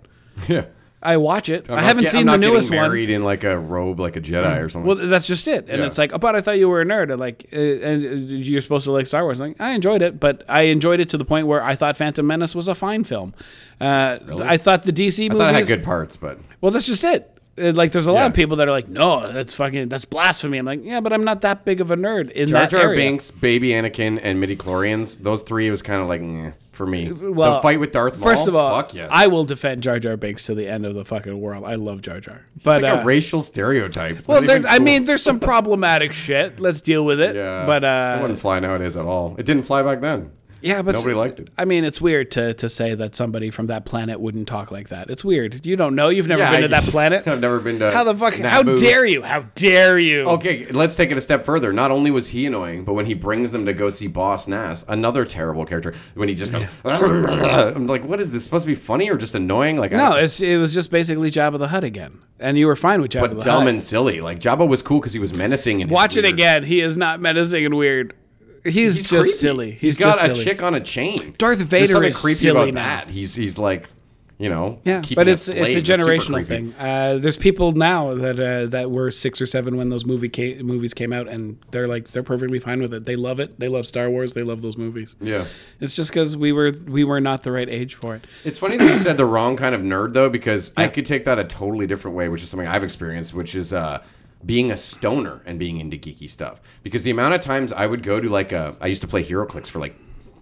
Yeah, I watch it. I haven't seen the newest one. I'm not married in like a robe, like a Jedi or something. Well, that's just it. And it's like, oh, but I thought you were a nerd. And like, and you're supposed to like Star Wars. I'm like, I enjoyed it, but I enjoyed it to the point where I thought Phantom Menace was a fine film. Really? I thought the DC movies. I thought it had good parts, but well, that's just it. Like, there's a lot of people that are like, no, that's blasphemy. I'm like, yeah, but I'm not that big of a nerd in that area. Jar Jar Binks, Baby Anakin, and midichlorians, those three was kind of like, for me. Well, the fight with Darth Maul? First of all, fuck yes. I will defend Jar Jar Binks to the end of the fucking world. I love Jar Jar. But, it's like a racial stereotype. It's cool. I mean, there's some problematic shit. Let's deal with it. Yeah, but it wouldn't fly nowadays at all. It didn't fly back then. Yeah, but nobody liked it. I mean, it's weird to say that somebody from that planet wouldn't talk like that. It's weird. You don't know. You've never been to that planet. I've never been to. How the fuck? Naboo. How dare you? How dare you? Okay, let's take it a step further. Not only was he annoying, but when he brings them to go see Boss Nass, another terrible character, when he just goes, I'm like, what is this supposed to be funny or just annoying? Like, no, it was just basically Jabba the Hutt again, and you were fine with Jabba the Hutt. But dumb and silly. Like Jabba was cool because he was menacing and watch it again. He is not menacing and weird. he's just creepy. Silly. He's got just a chick on a chain. Darth Vader is creepy silly about that. He's like, you know, yeah. But it's a generational thing. There's people now that were 6 or 7 when those movies came out, and they're perfectly fine with it. They love it. They love Star Wars. They love those movies. Yeah. It's just because we were not the right age for it. It's funny that you said the wrong kind of nerd though, because I could take that a totally different way, which is something I've experienced, which is being a stoner and being into geeky stuff. Because the amount of times I would go to I used to play HeroClix for like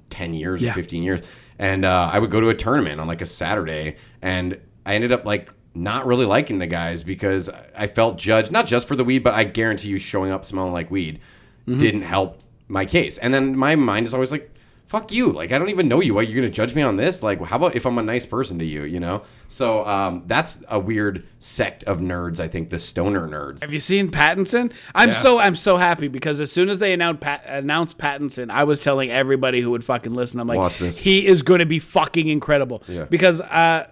10 years or 15 years. And I would go to a tournament on like a Saturday, and I ended up like not really liking the guys because I felt judged, not just for the weed, but I guarantee you showing up smelling like weed didn't help my case. And then my mind is always like, fuck you. Like, I don't even know you. Are you going to judge me on this? Like, how about if I'm a nice person to you, you know? So that's a weird sect of nerds, I think, the stoner nerds. Have you seen Pattinson? I'm so happy because as soon as they announced Pattinson, I was telling everybody who would fucking listen, I'm like, he is going to be fucking incredible. Yeah. Because...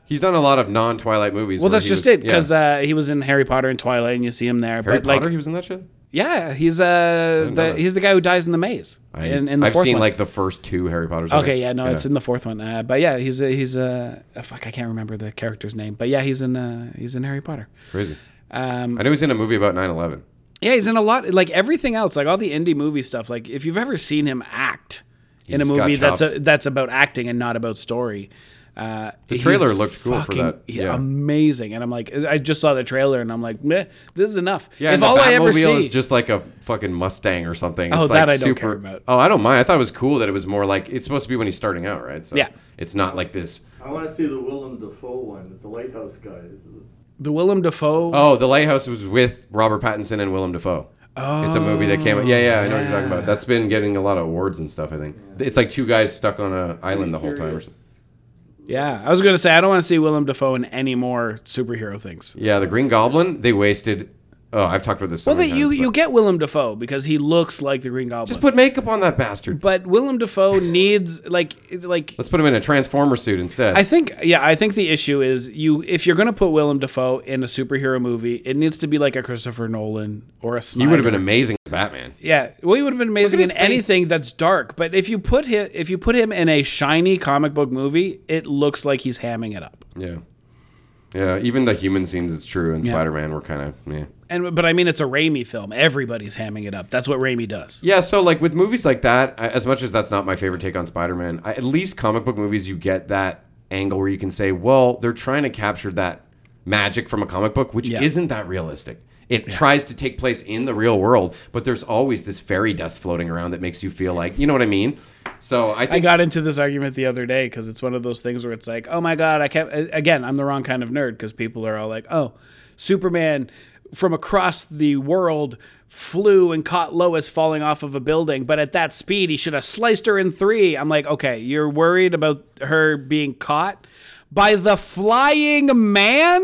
he's done a lot of non-Twilight movies. Well, that's just it. Because he was in Harry Potter and Twilight, and you see him there. Harry Potter? He was in that shit? Yeah, he's he's the guy who dies in the maze. I've seen like the first 2 Harry Potters. Okay, yeah, no, it's in the 4th one. But yeah, he's I can't remember the character's name. But yeah, he's in Harry Potter. Crazy. I know he's in a movie about 9/11. Yeah, he's in a lot, like everything else, like all the indie movie stuff. Like if you've ever seen him act in a movie that's about acting and not about story. The trailer looked cool for that. Yeah. Amazing. And I'm like, I just saw the trailer and I'm like, meh, this is enough. Yeah, if all I ever see is just like a fucking Mustang or something. Oh, it's that like I don't care about. Oh, I don't mind. I thought it was cool that it was more like, it's supposed to be when he's starting out, right? So yeah. It's not like this. I want to see the Willem Dafoe one, the Lighthouse guy. The Willem Dafoe? Oh, the Lighthouse was with Robert Pattinson and Willem Dafoe. Oh, it's a movie that came out. Yeah, yeah, I know what you're talking about. That's been getting a lot of awards and stuff, I think. Yeah. It's like 2 guys stuck on an island the whole time or something. Yeah, I was going to say, I don't want to see Willem Dafoe in any more superhero things. Yeah, the Green Goblin, they wasted... Oh, I've talked about this so many times. Well, you get Willem Dafoe because he looks like the Green Goblin. Just put makeup on that bastard. But Willem Dafoe needs, like... Let's put him in a Transformer suit instead. I think the issue is if you're going to put Willem Dafoe in a superhero movie, it needs to be like a Christopher Nolan or a Snyder. He would have been amazing as Batman. Yeah, well, he would have been amazing in anything that's dark. But if you put him in a shiny comic book movie, it looks like he's hamming it up. Yeah. Yeah, even the human scenes, it's true, in Spider-Man were kind of, yeah. But I mean, it's a Raimi film. Everybody's hamming it up. That's what Raimi does. Yeah, so like with movies like that, as much as that's not my favorite take on Spider-Man, at least comic book movies, you get that angle where you can say, well, they're trying to capture that magic from a comic book, which isn't that realistic. It tries to take place in the real world, but there's always this fairy dust floating around that makes you feel like, you know what I mean? So I got into this argument the other day because it's one of those things where it's like, oh my God, I can't. Again, I'm the wrong kind of nerd because people are all like, oh, Superman from across the world flew and caught Lois falling off of a building, but at that speed, he should have sliced her in 3. I'm like, okay, you're worried about her being caught? By the flying man?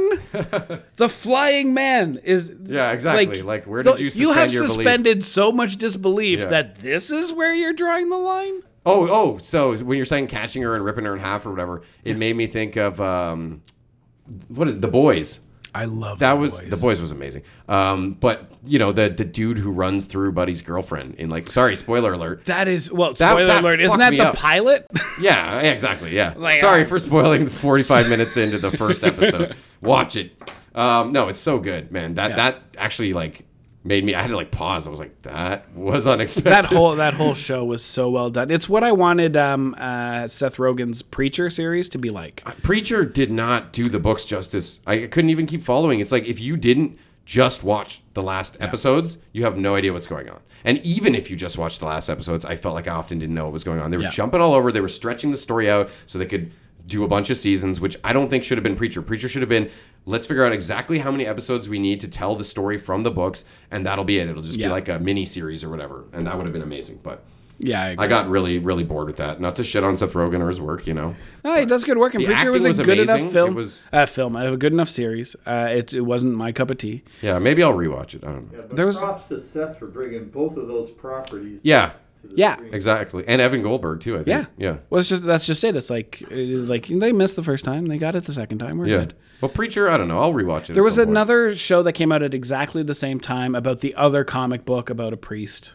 The flying man is... Yeah, exactly. Like where did you suspend your belief? You have suspended so much disbelief that this is where you're drawing the line? Oh, so when you're saying catching her and ripping her in half or whatever, it made me think of... what is The Boys. I love that. The Boys was amazing. But you know, the dude who runs through Buddy's girlfriend in like, sorry, spoiler alert. That is, well, spoiler alert. Isn't that the pilot? Yeah, exactly. Yeah. Like, sorry for spoiling 45 minutes into the first episode. Watch it. No, it's so good, man. That actually like made me, I had to like pause. I was like, that was unexpected. That whole show was so well done. It's what I wanted Seth Rogen's Preacher series to be like. Preacher did not do the books justice. I couldn't even keep following. It's like if you didn't just watch the last episodes, you have no idea what's going on. And even if you just watched the last episodes, I felt like I often didn't know what was going on. They were jumping all over. They were stretching the story out so they could do a bunch of seasons, which I don't think should have been Preacher. Preacher should have been, let's figure out exactly how many episodes we need to tell the story from the books, and that'll be it. It'll just be like a mini series or whatever, and that would have been amazing. But yeah, I agree. I got really, really bored with that. Not to shit on Seth Rogen or his work, you know. No, he does good work, and Preacher was a good enough film. It was a good enough series. It wasn't my cup of tea. Yeah, maybe I'll rewatch it. I don't know. Yeah, but props to Seth for bringing both of those properties. Yeah. Yeah, exactly, and Evan Goldberg too. I think. Yeah. Well, that's just it. It's like they missed the first time, they got it the second time. We're good. Well, Preacher, I don't know. I'll rewatch it. There was another show that came out at exactly the same time about the other comic book about a priest,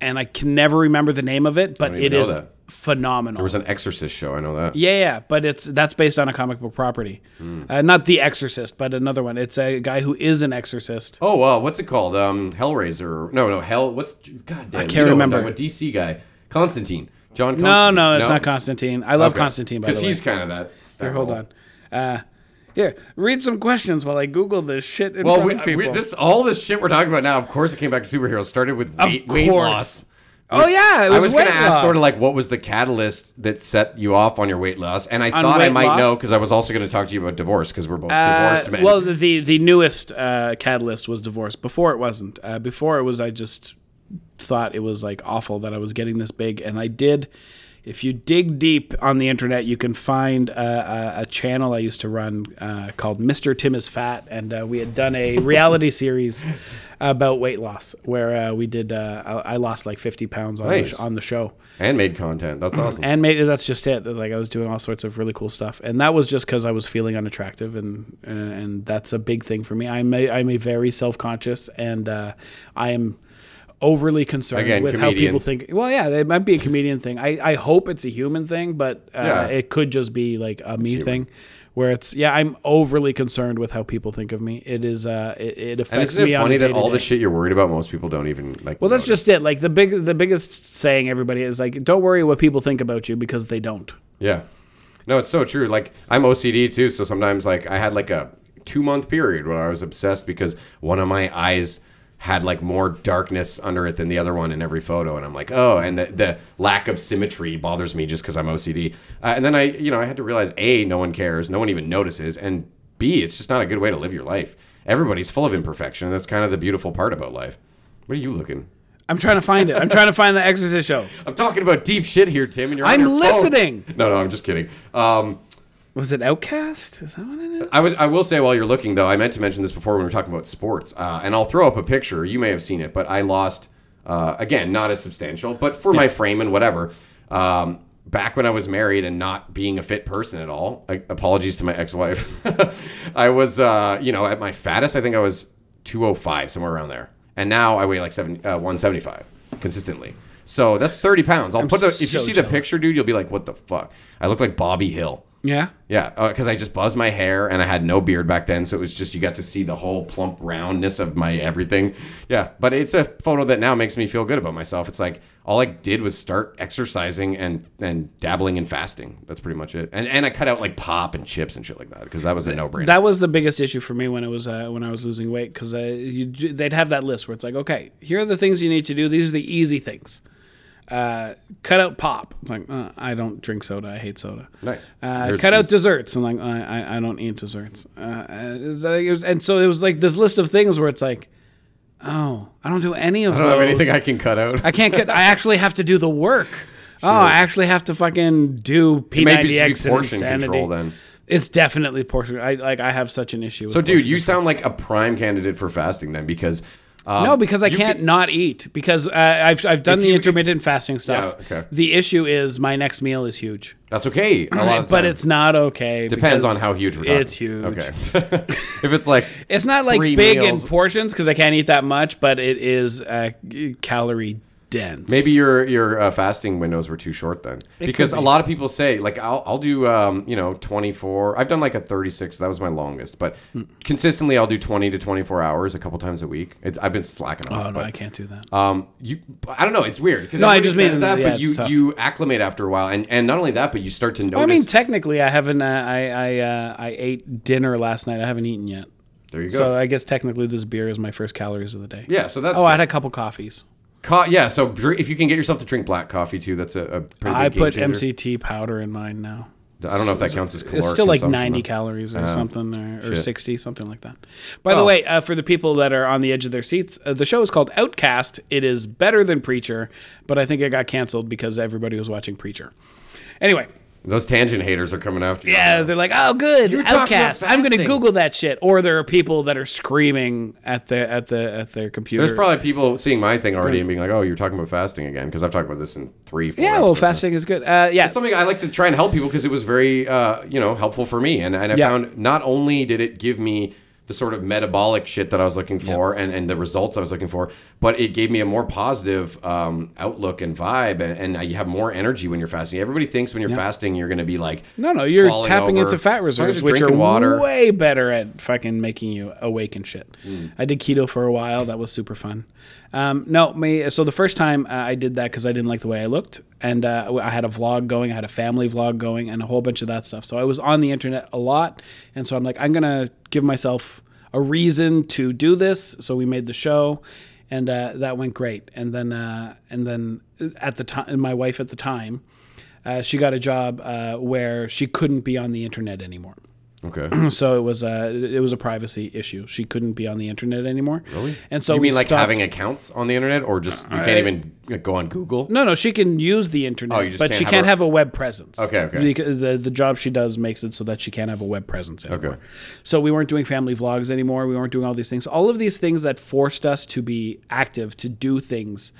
and I can never remember the name of it, but it is phenomenal. There was an Exorcist show, I know that. Yeah, but that's based on a comic book property. Not The Exorcist, but another one. It's a guy who is an exorcist. Oh, wow, what's it called? Hellraiser. No, Hell, what's, God damn, I can't remember. What DC guy? Constantine. John Constantine. No, it's not Constantine. I love Constantine, by the way. Because he's kind of that. Here, hold on. Here, read some questions while I Google this shit in front of people. All this shit we're talking about now, of course it came back to superheroes, started with weight loss. Oh, yeah, it was I was going to ask sort of like what was the catalyst that set you off on your weight loss, and I thought I might know because I was also going to talk to you about divorce because we're both divorced men. Well, the newest catalyst was divorce. Before it wasn't. Before it was I just thought it was like awful that I was getting this big, and I did. If you dig deep on the internet, you can find a channel I used to run called Mr. Tim is Fat, and we had done a reality series about weight loss where we did. I lost like 50 pounds on the show. And made content. That's awesome. That's just it. Like I was doing all sorts of really cool stuff, and that was just because I was feeling unattractive, and that's a big thing for me. I'm a very self-conscious, and I am overly concerned with comedians. How people think. Well, yeah, it might be a comedian thing. I hope it's a human thing, but it could just be like a me thing where it's, I'm overly concerned with how people think of me. It is, it affects me. And isn't it funny that all the shit you're worried about, most people don't even like. Well, that's just it. Like the biggest saying everybody is like, don't worry what people think about you because they don't. Yeah. No, it's so true. Like I'm OCD too. So sometimes like I had like a 2-month period where I was obsessed because one of my eyes had like more darkness under it than the other one in every photo, and I'm like, oh, and the lack of symmetry bothers me just because I'm OCD. And then I had to realize A, no one cares, no one even notices, and B, it's just not a good way to live your life. Everybody's full of imperfection, and that's kind of the beautiful part about life. What are you looking? I'm trying to find it. I'm trying to find the Exorcist show. I'm talking about deep shit here, Tim, and you're on your phone. I'm listening. No, I'm just kidding. Was it Outcast? Is that what it is? I will say while you're looking, though, I meant to mention this before when we were talking about sports. And I'll throw up a picture. You may have seen it, but I lost, again, not as substantial, but for my frame and whatever. Back when I was married and not being a fit person at all, apologies to my ex-wife, I was, at my fattest, I think I was 205, somewhere around there. And now I weigh like 175 consistently. So that's 30 pounds. If you see the picture, dude, you'll be like, what the fuck? I look like Bobby Hill. Yeah. Yeah, because I just buzzed my hair and I had no beard back then, so it was just you got to see the whole plump roundness of my everything. Yeah, but it's a photo that now makes me feel good about myself. It's like all I did was start exercising and dabbling in fasting. That's pretty much it. And I cut out like pop and chips and shit like that because that was a no-brainer. That was the biggest issue for me when it was when I was losing weight because they'd have that list where it's like, okay, here are the things you need to do. These are the easy things. Cut out pop. It's like, I don't drink soda. I hate soda. Nice. Cut out desserts. I'm like, I don't eat desserts. And so it was like this list of things where it's like, oh, I don't do any of those. I don't have anything I can cut out. I can't cut. I actually have to do the work. Sure. Oh, I actually have to fucking do P90X and portion control then. It's definitely portion. I have such an issue with So, dude, you control. Sound like a prime candidate for fasting then because... no, because I can't not eat because I've done the intermittent fasting stuff. Yeah, okay. The issue is my next meal is huge. That's okay. A lot of but it's not okay. Depends on how huge we're talking. It's huge. Okay. If it's like it's not like big meals. In portions because I can't eat that much, but it is calorie dense. Maybe your fasting windows were too short then, because a lot of people say like I'll do 24. I've done like a 36. That was my longest, but consistently I'll do 20 to 24 hours a couple times a week. I've been slacking off. Oh no, I can't do that. I don't know. It's weird because I just mean that, but you acclimate after a while, and not only that, but you start to notice. Well, I mean, technically, I haven't. I ate dinner last night. I haven't eaten yet. There you go. So I guess technically, this beer is my first calories of the day. Yeah. So that's. Oh, good. I had a couple coffees. Yeah, so if you can get yourself to drink black coffee too, that's a pretty I put game changer. MCT powder in mine now. I don't know if that counts as caloric. It's still like 90 calories or something, or 60, something like that. By the way, for the people that are on the edge of their seats, the show is called Outcast. It is better than Preacher, but I think it got canceled because everybody was watching Preacher. Anyway. Those tangent haters are coming after you. Yeah, they're like, oh, good, Outcast. I'm going to Google that shit. Or there are people that are screaming at their computer. There's probably people seeing my thing already and being like, oh, you're talking about fasting again, because I've talked about this in 3, 4 Yeah, well, fasting is good. Yeah, it's something I like to try and help people because it was very helpful for me. And I found not only did it give me the sort of metabolic shit that I was looking for and the results I was looking for, but it gave me a more positive outlook and vibe, and you have more energy when you're fasting. Everybody thinks when you're fasting you're going to be like no, you're tapping into fat reserves, which are water. Way better at fucking making you awake and shit. I did keto for a while. That was super fun. So the first time I did that because I didn't like the way I looked, and I had a vlog going, I had a family vlog going, and a whole bunch of that stuff. So I was on the internet a lot, and so I'm like, I'm gonna give myself a reason to do this. So we made the show, and that went great. And then at the time, my wife at the time, she got a job where she couldn't be on the internet anymore. Okay. So it was a privacy issue. She couldn't be on the internet anymore. Really? And so you mean like having accounts on the internet, or just you can't even go on Google? No, she can use the internet, but she can't have a web presence. Okay. The job she does makes it so that she can't have a web presence anymore. Okay. So we weren't doing family vlogs anymore. We weren't doing all these things. All of these things that forced us to be active, to do things,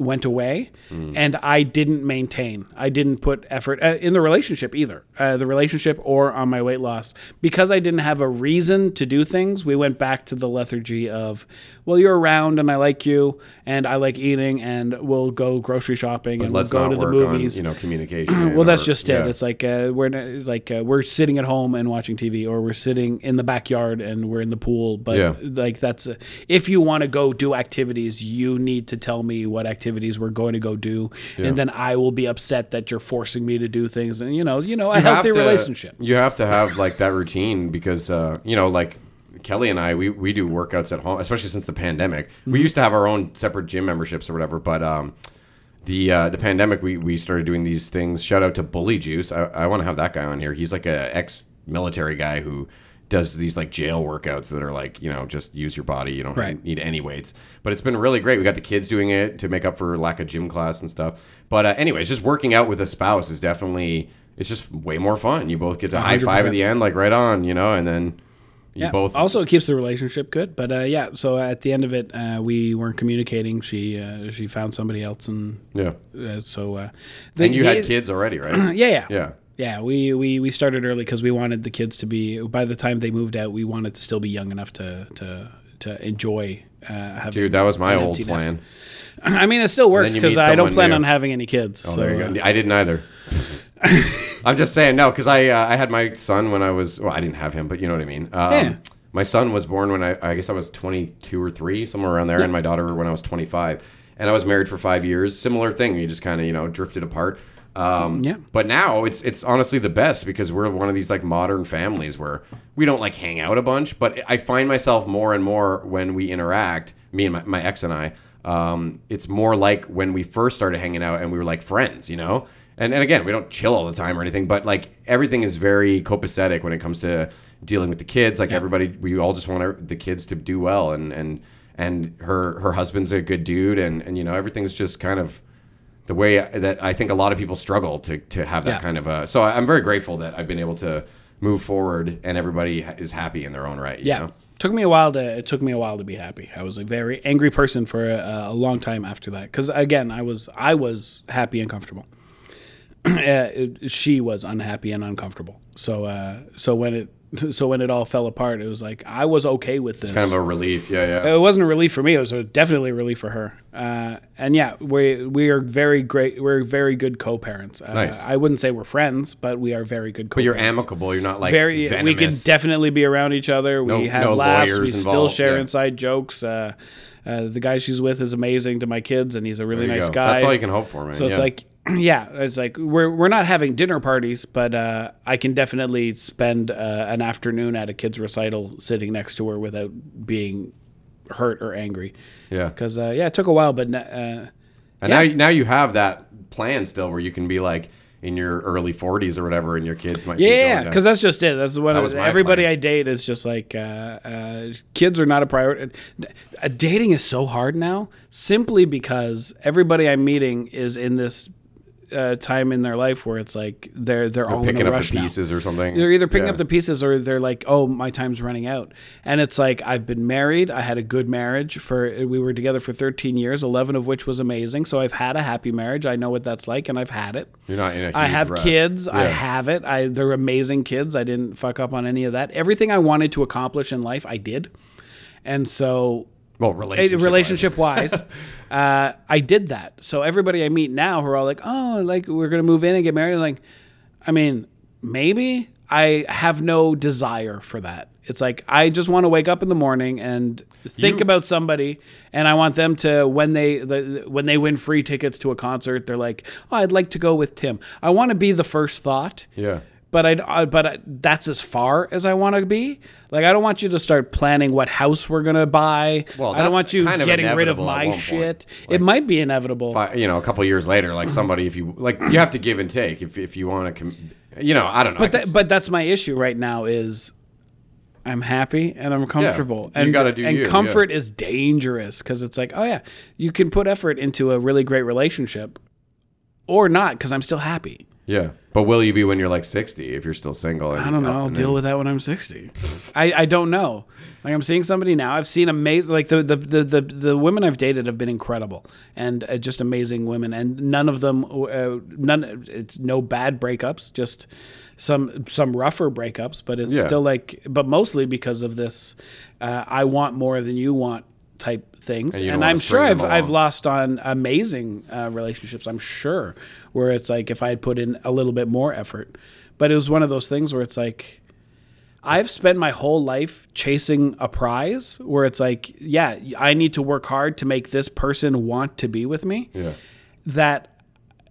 went away, and I didn't maintain. I didn't put effort in the relationship either, the relationship or on my weight loss. Because I didn't have a reason to do things, we went back to the lethargy of, well, you're around and I like you and I like eating and we'll go grocery shopping and we'll go to the movies. On, communication. Well, that's just it. It's like we're sitting at home and watching TV, or we're sitting in the backyard and we're in the pool. But if you want to go do activities, you need to tell me what activities we're going to go do, and then I will be upset that you're forcing me to do things. And a healthy relationship. You have to have like that routine, because Kelly and I, we do workouts at home, especially since the pandemic. We used to have our own separate gym memberships or whatever, but the pandemic, we started doing these things. Shout out to Bully Juice. I want to have that guy on here. He's like a ex-military guy who does these like jail workouts that are like, just use your body. You don't need any weights, but it's been really great. We got the kids doing it to make up for lack of gym class and stuff. But anyways, just working out with a spouse is definitely, it's just way more fun. You both get to 100%. High five at the end, like right on, and then you both. Also, it keeps the relationship good. But so at the end of it, we weren't communicating. She found somebody else, and then you had kids already, right? Yeah. Yeah, we started early because we wanted the kids to be, by the time they moved out, we wanted to still be young enough to enjoy having. Dude, that was my old plan. I mean, it still works because I don't plan on having any kids. Oh, so there you go. I didn't either. I'm just saying, no, because I had my son when I was, well, I didn't have him, but you know what I mean. My son was born when I guess I was 22 or 3, somewhere around there, and my daughter when I was 25. And I was married for 5 years. Similar thing. You just kind of, drifted apart. But now it's honestly the best, because we're one of these like modern families where we don't like hang out a bunch, but I find myself more and more when we interact, me and my ex and I, it's more like when we first started hanging out and we were like friends, and again, we don't chill all the time or anything, but like everything is very copacetic when it comes to dealing with the kids. Like everybody, we all just want the kids to do well, and her husband's a good dude, and everything's just kind of the way that I think a lot of people struggle to have that kind of a... So I'm very grateful that I've been able to move forward and everybody is happy in their own right. You know? It took me a while to be happy. I was a very angry person for a long time after that. Because again, I was happy and comfortable. She was unhappy and uncomfortable. So when it all fell apart, it was like, I was okay with this. It's kind of a relief, It wasn't a relief for me. It was definitely a relief for her. We are very great. We're very good co-parents. Nice. I wouldn't say we're friends, but we are very good co-parents. But you're amicable. You're not like very venomous. We can definitely be around each other. We have laughs. We still share inside jokes. The guy she's with is amazing to my kids, and he's a really nice guy. That's all you can hope for, man. So it's like... Yeah, it's like we're not having dinner parties, but I can definitely spend an afternoon at a kid's recital sitting next to her without being hurt or angry. Yeah. Because, it took a while, but... Now you have that plan still where you can be like in your early 40s or whatever, and your kids might be... Yeah, because that's just it. That's what everybody plan. I date is just like kids are not a priority. Dating is so hard now simply because everybody I'm meeting is in this... time in their life where it's like they're all picking in a rush up the pieces now. Or something. They're either picking up the pieces or they're like, oh, my time's running out. And it's like, I've been married. I had a good marriage we were together for 13 years, 11 of which was amazing. So I've had a happy marriage. I know what that's like, and I've had it. You're not in a huge I have rush. Kids. Yeah. I have it. They're amazing kids. I didn't fuck up on any of that. Everything I wanted to accomplish in life, I did. And so... Well, relationship-wise, I did that. So everybody I meet now who are all like, oh, like we're going to move in and get married. I'm like, I mean, maybe I have no desire for that. It's like I just want to wake up in the morning and think about somebody, and I want them to when they win free tickets to a concert, they're like, oh, I'd like to go with Tim. I want to be the first thought. Yeah. But that's as far as I want to be. Like, I don't want you to start planning what house we're going to buy. Well, I don't want you getting rid of my shit. Like, it might be inevitable. A couple of years later, like somebody, you have to give and take if you want to, I don't know. But that's my issue right now is I'm happy and I'm comfortable. Yeah, and comfort is dangerous because it's like, oh, yeah, you can put effort into a really great relationship or not because I'm still happy. Yeah. But will you be when you're like 60 if you're still single? I don't know. I'll deal with that when I'm 60. I don't know. Like, I'm seeing somebody now. I've seen amazing, like the women I've dated have been incredible and just amazing women. And none of them, it's no bad breakups, just some rougher breakups. But it's still like, but mostly because of this, I want more than you want type things. And I'm sure I've lost on amazing relationships, I'm sure, where it's like if I had put in a little bit more effort. But it was one of those things where it's like I've spent my whole life chasing a prize where it's like, yeah, I need to work hard to make this person want to be with me. Yeah. That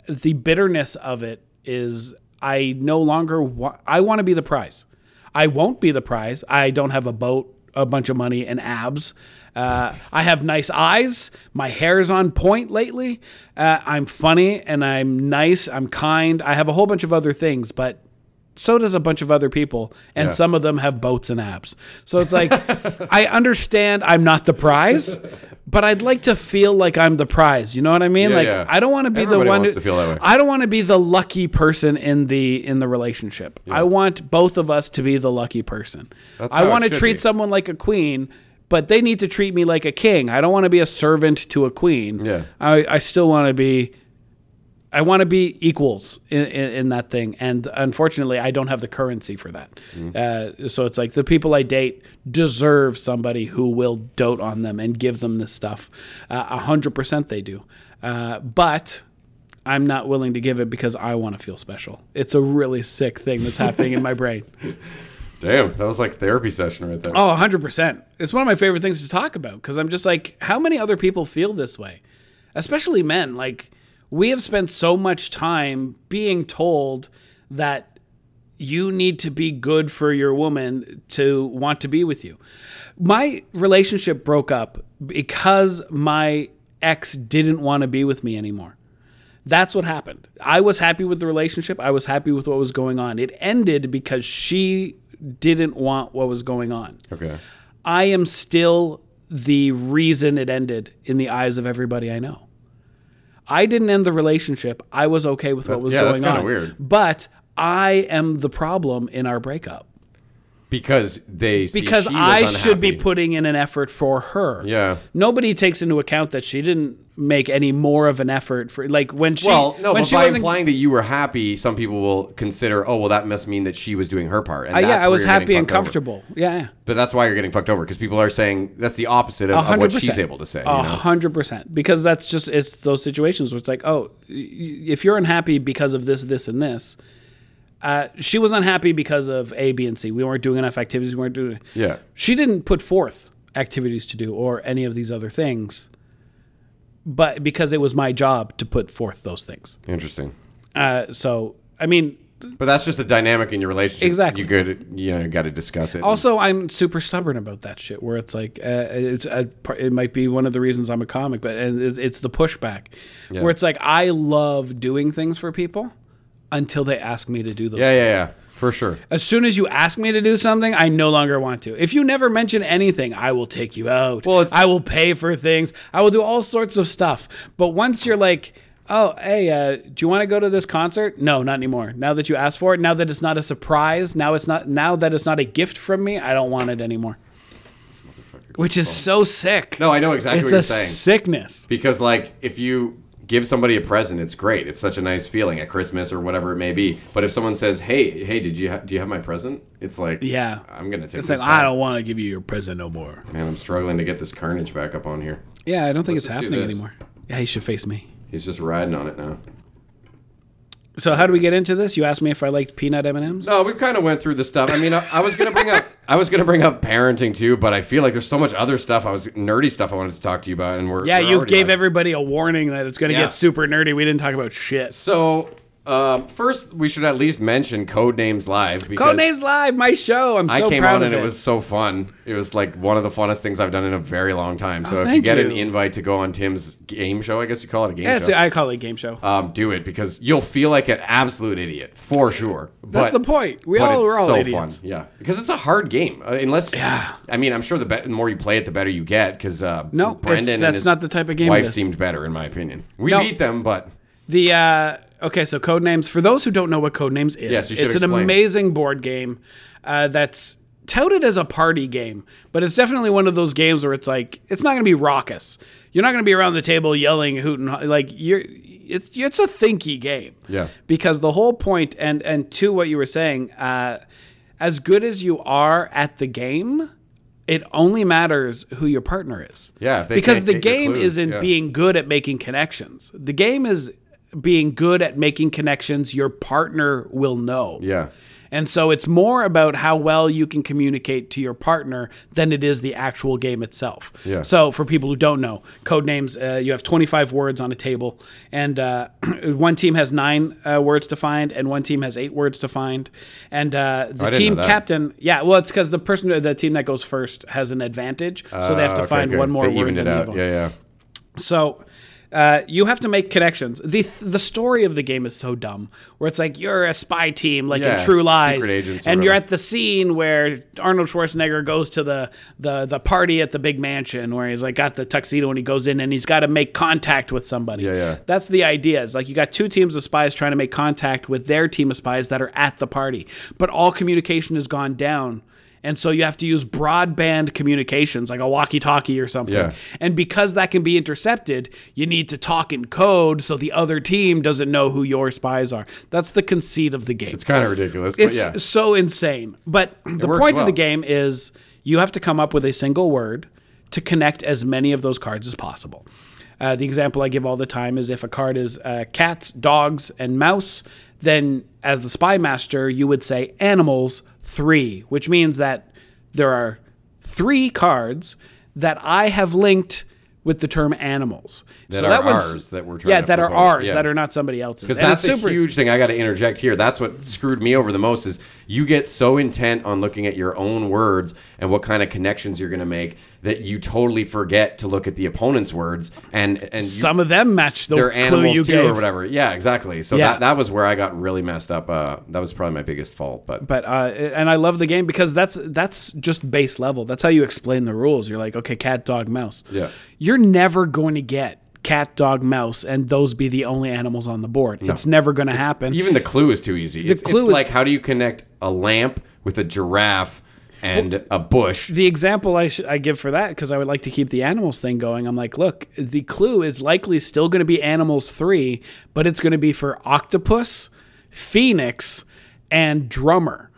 the bitterness of it is I no longer I want to be the prize. I won't be the prize. I don't have a boat, a bunch of money, and abs. I have nice eyes. My hair is on point lately. I'm funny and I'm nice. I'm kind. I have a whole bunch of other things, but so does a bunch of other people. And some of them have boats and abs. So it's like, I understand I'm not the prize, but I'd like to feel like I'm the prize. You know what I mean? I don't want to be everybody the one who feel that way. I don't want to be the lucky person in the relationship. Yeah. I want both of us to be the lucky person. I want to treat someone like a queen, but they need to treat me like a king. I don't want to be a servant to a queen. Yeah. I still want to be. I want to be equals in that thing, and unfortunately, I don't have the currency for that. Mm. So it's like the people I date deserve somebody who will dote on them and give them this stuff. 100% they do, but I'm not willing to give it because I want to feel special. It's a really sick thing that's happening in my brain. Damn, that was like a therapy session right there. Oh, 100%. It's one of my favorite things to talk about because I'm just like, how many other people feel this way? Especially men. Like, we have spent so much time being told that you need to be good for your woman to want to be with you. My relationship broke up because my ex didn't want to be with me anymore. That's what happened. I was happy with the relationship. I was happy with what was going on. It ended because she didn't want what was going on. Okay. I am still the reason it ended in the eyes of everybody I know. I didn't end the relationship. I was okay with what was going on. That's kind of weird. But I am the problem in our breakup. Because I should be putting in an effort for her. Yeah. Nobody takes into account that she didn't make any more of an effort for, like, when she. Well, no, but by implying that you were happy, some people will consider, oh, well, that must mean that she was doing her part. And I was happy and comfortable. Yeah. But that's why you're getting fucked over, because people are saying that's the opposite of what she's able to say. 100%. Because that's just, it's those situations where it's like, oh, if you're unhappy because of this, this, and this. She was unhappy because of A, B, and C. We weren't doing enough activities. Yeah. She didn't put forth activities to do or any of these other things, but because it was my job to put forth those things. Interesting. So, I mean. But that's just the dynamic in your relationship. Exactly. You got to discuss it. Also, I'm super stubborn about that shit where it's like, it might be one of the reasons I'm a comic, but it's the pushback where it's like, I love doing things for people. Until they ask me to do those things. Yeah, for sure. As soon as you ask me to do something, I no longer want to. If you never mention anything, I will take you out. I will pay for things. I will do all sorts of stuff. But once you're like, oh, hey, do you want to go to this concert? No, not anymore. Now that you asked for it, now that it's not a surprise, now that it's not a gift from me, I don't want it anymore. This motherfucker. Which is so sick. No, I know exactly what you're saying. It's a sickness. Because, like, if you give somebody a present, it's great. It's such a nice feeling at Christmas or whatever it may be. But if someone says, hey, do you have my present? It's like, yeah, I'm going to take this. I don't want to give you your present no more. Man, I'm struggling to get this carnage back up on here. Yeah, I don't think it's happening anymore. Yeah, he should face me. He's just riding on it now. So how do we get into this? You asked me if I liked peanut M&Ms? No, we kind of went through the stuff. I mean, I was going to bring up parenting too, but I feel like there's so much other stuff. Nerdy stuff I wanted to talk to you about, and we're you gave everybody a warning that it's going to get super nerdy. We didn't talk about shit. So first, we should at least mention Codenames Live. Codenames Live, my show. I'm so proud of it. I came on and it was so fun. It was like one of the funnest things I've done in a very long time. So if you get an invite to go on Tim's game show, I guess you call it a game show. That's it. I call it a game show. Do it, because you'll feel like an absolute idiot for sure. That's the point. We're all idiots. Fun. Yeah, because it's a hard game. I mean, I'm sure the more you play it, the better you get. Because Brandon and his wife seemed better in my opinion. We beat them, but okay, so Codenames. For those who don't know what Codenames is, it's an amazing board game that's touted as a party game, but it's definitely one of those games where it's like, it's not going to be raucous. You're not going to be around the table yelling, hooting, like it's a thinky game. Yeah. Because the whole point, and to what you were saying, as good as you are at the game, it only matters who your partner is. Yeah. Because the game isn't being good at making connections. The game is being good at making connections your partner will know. Yeah. And so it's more about how well you can communicate to your partner than it is the actual game itself. Yeah. So for people who don't know, Codenames, you have 25 words on a table, and one team has 9 words to find, and one team has 8 words to find. And the team captain, it's because the team that goes first has an advantage, so they have to find one more word than the other. Yeah. So you have to make connections. The story of the game is so dumb, where it's like you're a spy team, like in True Lies, and you're at the scene where Arnold Schwarzenegger goes to the party at the big mansion, where he's like got the tuxedo and he goes in and he's got to make contact with somebody. Yeah. That's the idea. It's like you got 2 teams of spies trying to make contact with their team of spies that are at the party, but all communication has gone down. And so you have to use broadband communications, like a walkie-talkie or something. Yeah. And because that can be intercepted, you need to talk in code so the other team doesn't know who your spies are. That's the conceit of the game. It's kind of ridiculous, but yeah. It's so insane. But the point of the game is you have to come up with a single word to connect as many of those cards as possible. The example I give all the time is if a card is cats, dogs, and mouse, then as the spy master, you would say animals 3, which means that there are 3 cards that I have linked with the term animals. That are not somebody else's. Because that's a huge thing I got to interject here. That's what screwed me over the most is you get so intent on looking at your own words and what kind of connections you're going to make that you totally forget to look at the opponent's words. And some of them match their animals too or whatever. Yeah, exactly. So that was where I got really messed up. That was probably my biggest fault. But and I love the game because that's just base level. That's how you explain the rules. You're like, okay, cat, dog, mouse. Yeah. You're never going to get cat, dog, mouse, and those be the only animals on the board. No. It's never going to happen. Even the clue is too easy. It's like, how do you connect a lamp with a giraffe and a bush? The example I give for that, because I would like to keep the animals thing going, I'm like, look, the clue is likely still going to be animals 3, but it's going to be for octopus, phoenix, and drummer.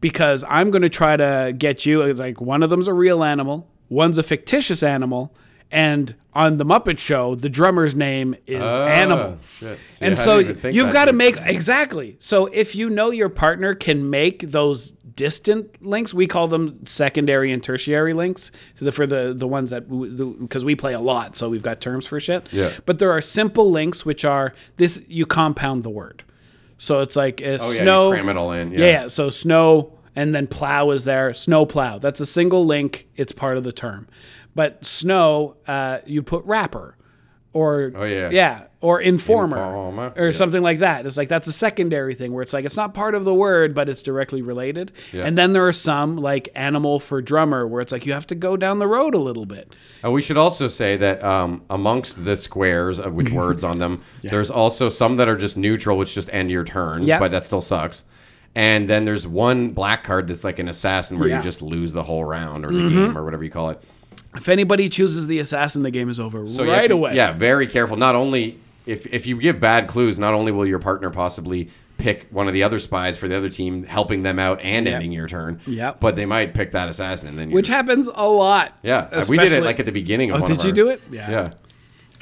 Because I'm going to try to get you, like, one of them's a real animal, one's a fictitious animal, and on the Muppet Show, the drummer's name is Animal. Shit. See, and so you've got to make... Exactly. So if you know your partner can make those distant links, we call them secondary and tertiary links for the ones that... Because we play a lot, so we've got terms for shit. Yeah. But there are simple links, which are... this. You compound the word. So it's like snow... you cram it all in. Yeah, so snow... and then plow is there. Snow plow. That's a single link. It's part of the term. But snow, you put wrapper. or or informer. Or something like that. It's like that's a secondary thing where it's like it's not part of the word, but it's directly related. Yeah. And then there are some like animal for drummer where it's like you have to go down the road a little bit. And we should also say that amongst the squares with words on them, there's also some that are just neutral, which just end your turn, but that still sucks. And then there's one black card that's like an assassin where you just lose the whole round or the game or whatever you call it. If anybody chooses the assassin, the game is over away. Yeah, very careful. Not only if you give bad clues, not only will your partner possibly pick one of the other spies for the other team, helping them out and ending your turn. Yeah. But they might pick that assassin, and then which happens a lot. Yeah, we did it like at the beginning of one of ours. Did you do it? Yeah.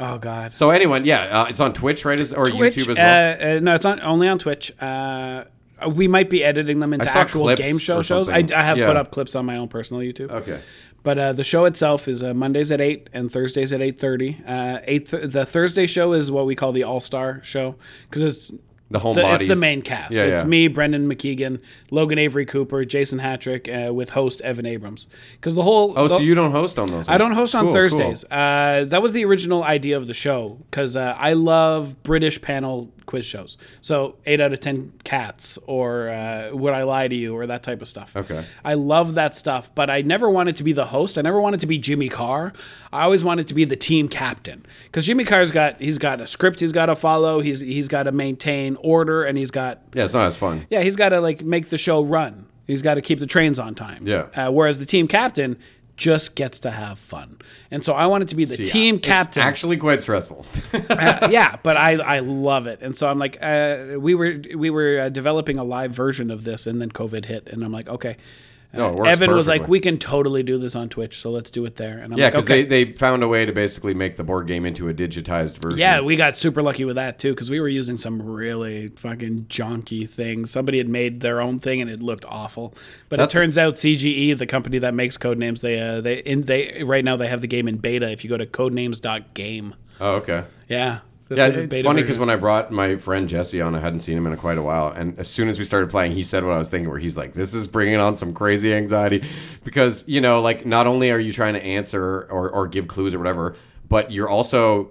Oh God. So anyone, it's on Twitch, right? Or Twitch, YouTube as well? No, it's only on Twitch. We might be editing them into actual game shows. I have put up clips on my own personal YouTube. Okay. But the show itself is Mondays at 8 and Thursdays at 8:30. The Thursday show is what we call the All-Star show because it's the whole body. It's the main cast. Yeah, it's me, Brendan McKeegan, Logan Avery Cooper, Jason Hatrick, with host Evan Abrams. Because the whole so you don't host on those? I don't host on Thursdays. Cool. That was the original idea of the show because I love British panel quiz shows. So 8 out of 10 cats or Would I Lie to You or that type of stuff. Okay. I love that stuff, but I never wanted to be the host. I never wanted to be Jimmy Carr. I always wanted to be the team captain because Jimmy Carr's got a script he's got to follow. He's got to maintain order, and he's got it's not as fun. Yeah, he's got to like make the show run. He's got to keep the trains on time. Yeah. Whereas the team captain just gets to have fun, and so I wanted to be the team captain. It's actually quite stressful. But I love it, and so I'm like, we were developing a live version of this, and then COVID hit, and I'm like, okay. No, it works Evan perfectly. Was like, we can totally do this on Twitch, so let's do it there. And I'm because they found a way to basically make the board game into a digitized version. Yeah, we got super lucky with that, too, because we were using some really fucking jonky thing. Somebody had made their own thing, and it looked awful. But it turns out CGE, the company that makes Codenames, they right now they have the game in beta if you go to codenames.game. Oh, okay. Yeah. It's funny because when I brought my friend Jesse on, I hadn't seen him in quite a while. And as soon as we started playing, he said what I was thinking, where he's like, this is bringing on some crazy anxiety. Because, not only are you trying to answer or give clues or whatever, but you're also...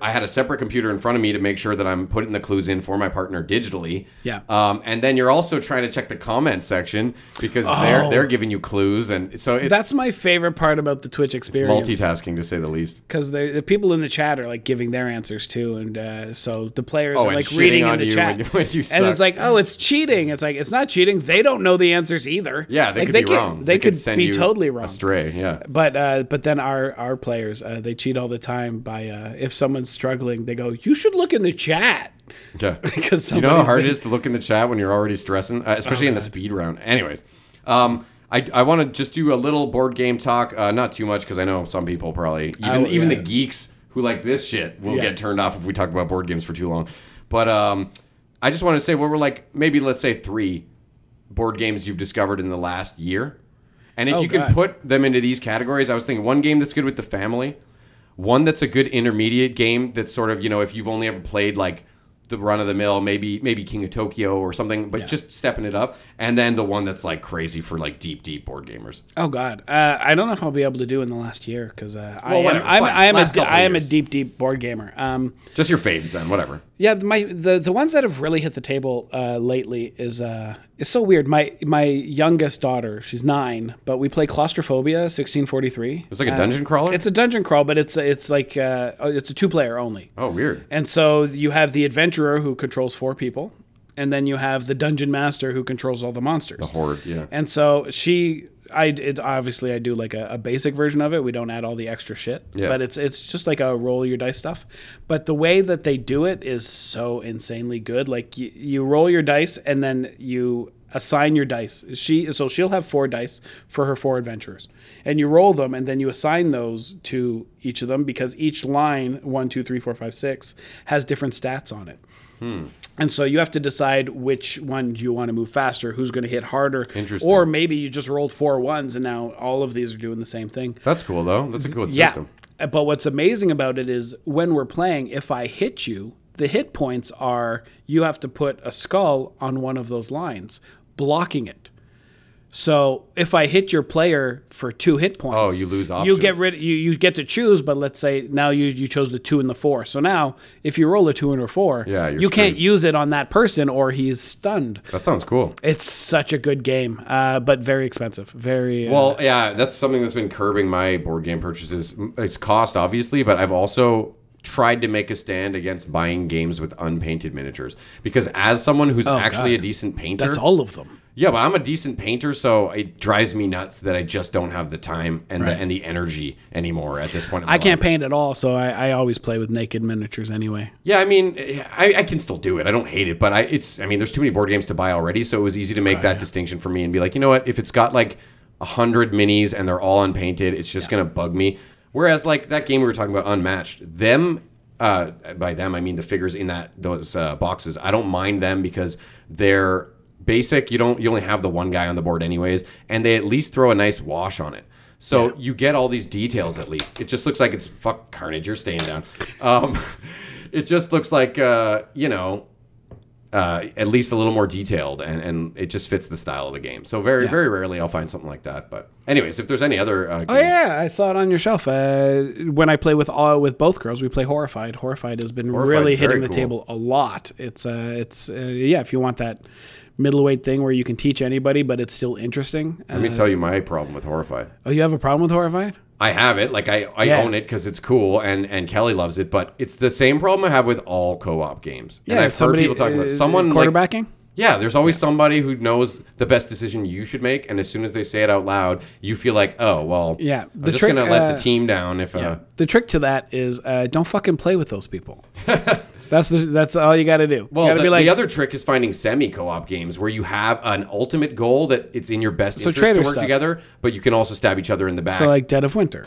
I had a separate computer in front of me to make sure that I'm putting the clues in for my partner digitally. Yeah. And then you're also trying to check the comment section because they're giving you clues, and so that's my favorite part about the Twitch experience. It's multitasking to say the least. Because the people in the chat are like giving their answers too, and so the players are like reading in the chat. When you and it's like, it's cheating. It's like it's not cheating. They don't know the answers either. Yeah, they could be wrong. They could send you totally wrong. Astray. Yeah. But then our players they cheat all the time by if someone's struggling, they go, you should look in the chat. Yeah. Because you know how hard it is to look in the chat when you're already stressing, especially in the speed round. Anyways, I want to just do a little board game talk, not too much because I know some people probably, even the geeks who like this shit will get turned off if we talk about board games for too long. But I just want to say what we're like, maybe let's say 3 board games you've discovered in the last year. And if you can put them into these categories, I was thinking one game that's good with the family. One that's a good intermediate game that's sort of, if you've only ever played like the run-of-the-mill, maybe King of Tokyo or something, but just stepping it up. And then the one that's like crazy for like deep board gamers. Oh, God. I don't know if I'll be able to do in the last year because I am a deep board gamer. Just your faves then, whatever. Yeah, the ones that have really hit the table lately is... It's so weird. My youngest daughter, she's 9, but we play Claustrophobia 1643. It's like a dungeon crawler? It's a dungeon crawl, but it's a 2-player only. Oh, weird. And so you have the adventurer who controls 4 people, and then you have the dungeon master who controls all the monsters. The horde, yeah. And so obviously I do like a basic version of it. We don't add all the extra shit, but it's just like a roll your dice stuff. But the way that they do it is so insanely good. Like you roll your dice and then you assign your dice. She'll have 4 dice for her 4 adventurers, and you roll them and then you assign those to each of them because each line 1, 2, 3, 4, 5, 6 has different stats on it. And so you have to decide which one you want to move faster, who's going to hit harder. Interesting. Or maybe you just rolled 4 ones and now all of these are doing the same thing. That's cool, though. That's a cool system. Yeah, but what's amazing about it is when we're playing, if I hit you, the hit points are you have to put a skull on one of those lines, blocking it. So if I hit your player for 2 hit points, you lose options. You get rid. You get to choose, but let's say now you chose the 2 and the 4. So now if you roll a 2 and a 4, you can't use it on that person or he's stunned. That sounds cool. It's such a good game, but very expensive. That's something that's been curbing my board game purchases. It's cost, obviously, but I've also tried to make a stand against buying games with unpainted miniatures because as someone who's a decent painter, that's all of them. Yeah, but I'm a decent painter, so it drives me nuts that I just don't have the time and the energy anymore at this point. I can't paint at all, so I always play with naked miniatures anyway. Yeah, I mean, I can still do it. I don't hate it, but there's too many board games to buy already, so it was easy to make that distinction for me and be like, you know what? If it's got like 100 minis and they're all unpainted, it's just going to bug me. Whereas like that game we were talking about, Unmatched, by them I mean the figures in those boxes, I don't mind them because they're basic. You only have the one guy on the board anyways, and they at least throw a nice wash on it. So you get all these details at least. It just looks like it's fuck carnage. You're staying down. It just looks like at least a little more detailed, and it just fits the style of the game. So very rarely I'll find something like that. But anyways, if there's any other games. I saw it on your shelf when I play with both girls. We play Horrified. Horrified has been really hitting the table a lot. It's if you want that middleweight thing where you can teach anybody, but it's still interesting. Let me tell you my problem with Horrified. Oh, you have a problem with Horrified? I have it. Like I own it because it's cool, and Kelly loves it. But it's the same problem I have with all co-op games. Yeah, and I've heard people talking about someone quarterbacking. There's always somebody who knows the best decision you should make, and as soon as they say it out loud, you feel like, I'm just gonna let the team down. The trick to that is don't fucking play with those people. That's all you got to do. Well, the other trick is finding semi-co-op games where you have an ultimate goal that it's in your best interest to work together, but you can also stab each other in the back. So like Dead of Winter.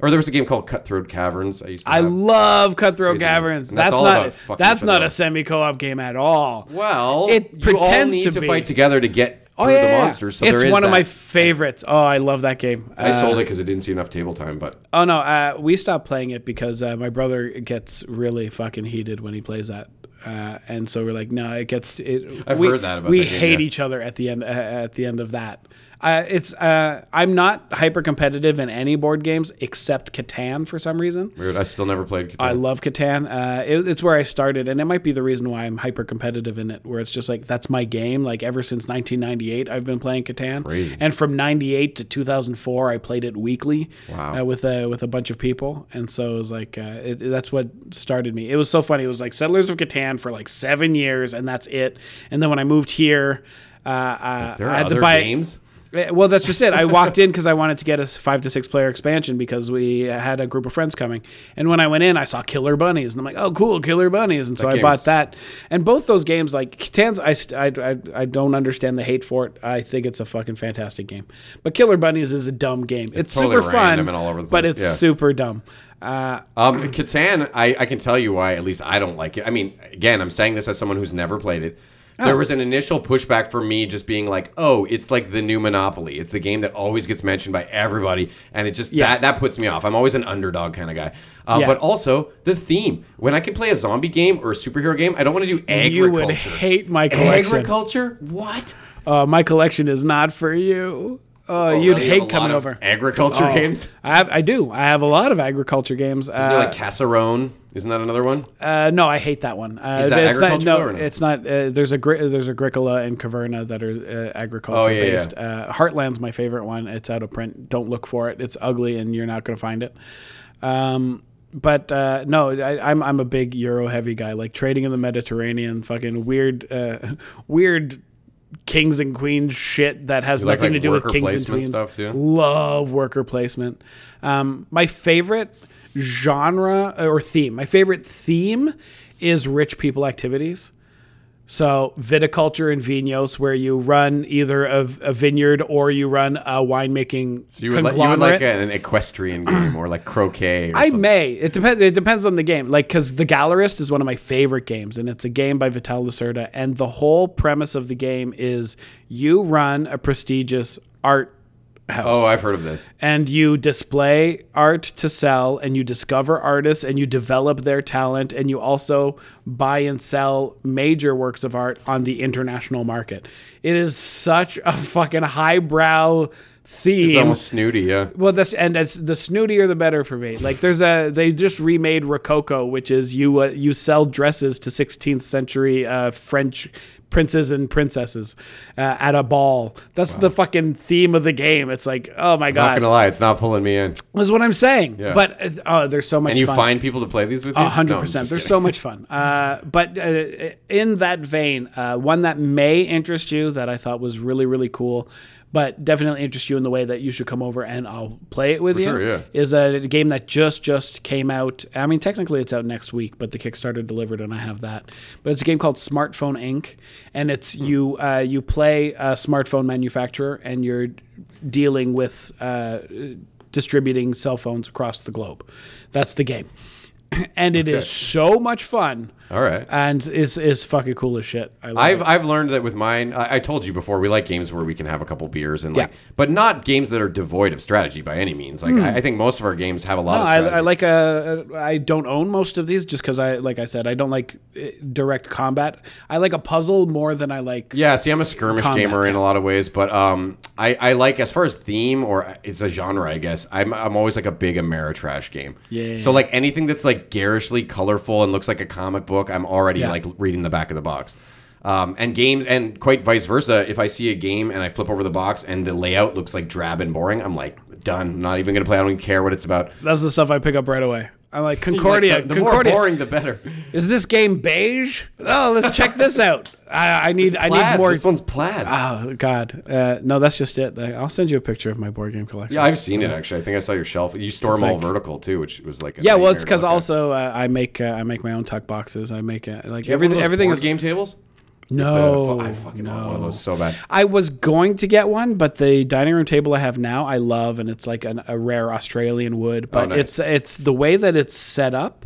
Or there was a game called Cutthroat Caverns. I love Cutthroat Caverns. That's not a semi-co-op game at all. Well, it pretends you all need to fight together to get through the monsters. So it's one of my favorites. Oh, I love that game. I sold it because I didn't see enough table time. But we stopped playing it because my brother gets really fucking heated when he plays that. And so we're like, no, it gets. I've heard that about. We hate each other at the end. At the end of that, I'm not hyper competitive in any board games except Catan for some reason. Weird. I still never played Catan. I love Catan. It's where I started, and it might be the reason why I'm hyper competitive in it. Where it's just like that's my game. Like ever since 1998, I've been playing Catan. Crazy. And from 98 to 2004, I played it weekly. Wow. With a bunch of people, and so it was like that's what started me. It was so funny. It was like Settlers of Catan for like 7 years, and that's it. And then when I moved here, I had to buy games. Well, that's just it. I walked in because I wanted to get a 5 to 6 player expansion because we had a group of friends coming. And when I went in, I saw Killer Bunnies, and I'm like, oh, cool, Killer Bunnies. And so I bought that. And both those games, like Catan's, I don't understand the hate for it. I think it's a fucking fantastic game. But Killer Bunnies is a dumb game. It's totally super fun, and all over the place. But it's super dumb. Catan, I can tell you why. At least I don't like it. I mean, again, I'm saying this as someone who's never played it. Oh. There was an initial pushback for me just being like, oh, it's like the new Monopoly. It's the game that always gets mentioned by everybody. And it just that puts me off. I'm always an underdog kind of guy. But also the theme. When I can play a zombie game or a superhero game, I don't want to do agriculture. You would hate my collection. Agriculture? What? My collection is not for you. You'd hate coming over. Agriculture games? I do. I have a lot of agriculture games. Isn't there like Casserone? Isn't that another one? No, I hate that one. Is that agriculture? No, it's not. There's Agricola and Caverna that are agriculture based. Yeah. Heartland's my favorite one. It's out of print. Don't look for it. It's ugly, and you're not going to find it. I'm a big Euro heavy guy. Like Trading in the Mediterranean, fucking weird. Kings and queens shit that has nothing to do with kings and queens stuff too. Love worker placement. My favorite genre or theme. My favorite theme is rich people activities. So viticulture and vinos, where you run either a vineyard or you run a winemaking conglomerate. You would like an equestrian game or like croquet. It depends. It depends on the game. Like because The Gallerist is one of my favorite games, and it's a game by Vital Lacerda. And the whole premise of the game is you run a prestigious art house. Oh, I've heard of this. And you display art to sell, and you discover artists, and you develop their talent, and you also buy and sell major works of art on the international market. It is such a fucking highbrow theme. It's almost snooty, yeah. Well, that's, and it's the snootier the better for me. Like, there's a, they just remade Rococo, which is you sell dresses to 16th century French princes and princesses at a ball. That's the fucking theme of the game. It's like, oh my God. I'm not gonna lie, it's not pulling me in. That's what I'm saying. Yeah. But there's so much fun. And you find people to play these with you? 100%. No, there's so much fun. But in that vein, one that may interest you that I thought was really, really cool, but definitely interest you in the way that you should come over and I'll play it with you. Sure, yeah. Is a game that just came out. I mean, technically it's out next week, but the Kickstarter delivered and I have that. But it's a game called Smartphone Inc. And it's you play a smartphone manufacturer and you're dealing with distributing cell phones across the globe. That's the game. And it is so much fun. All right. And it's fucking cool as shit. I've learned that with mine. I told you before, we like games where we can have a couple beers and but not games that are devoid of strategy by any means. Like I think most of our games have a lot of strategy. I don't own most of these just because I don't like direct combat. I like a puzzle more than I like. Yeah, see, I'm a skirmish gamer in a lot of ways, but I like, as far as theme or it's a genre, I guess. I'm always like a big Ameritrash game. Yeah. So like anything that's like garishly colorful and looks like a comic book, I'm already like reading the back of the box. And games, and quite vice versa, if I see a game and I flip over the box and the layout looks like drab and boring, I'm like, done. I'm not even going to play. I don't even care what it's about. That's the stuff I pick up right away. I'm like, Concordia. Like, the Concordia. More boring, the better. Is this game beige? Oh, let's check this out. I need more. This one's plaid. Oh, God. No, that's just it. I'll send you a picture of my board game collection. Yeah, I've seen it, actually. I think I saw your shelf. You store them all vertical, too, which was like a nightmare. Well, it's because also I make my own tuck boxes. I make like everything is game tables? No. I fucking want one of those so bad. I was going to get one, but the dining room table I have now, I love, and it's like a rare Australian wood. But nice. It's the way that it's set up.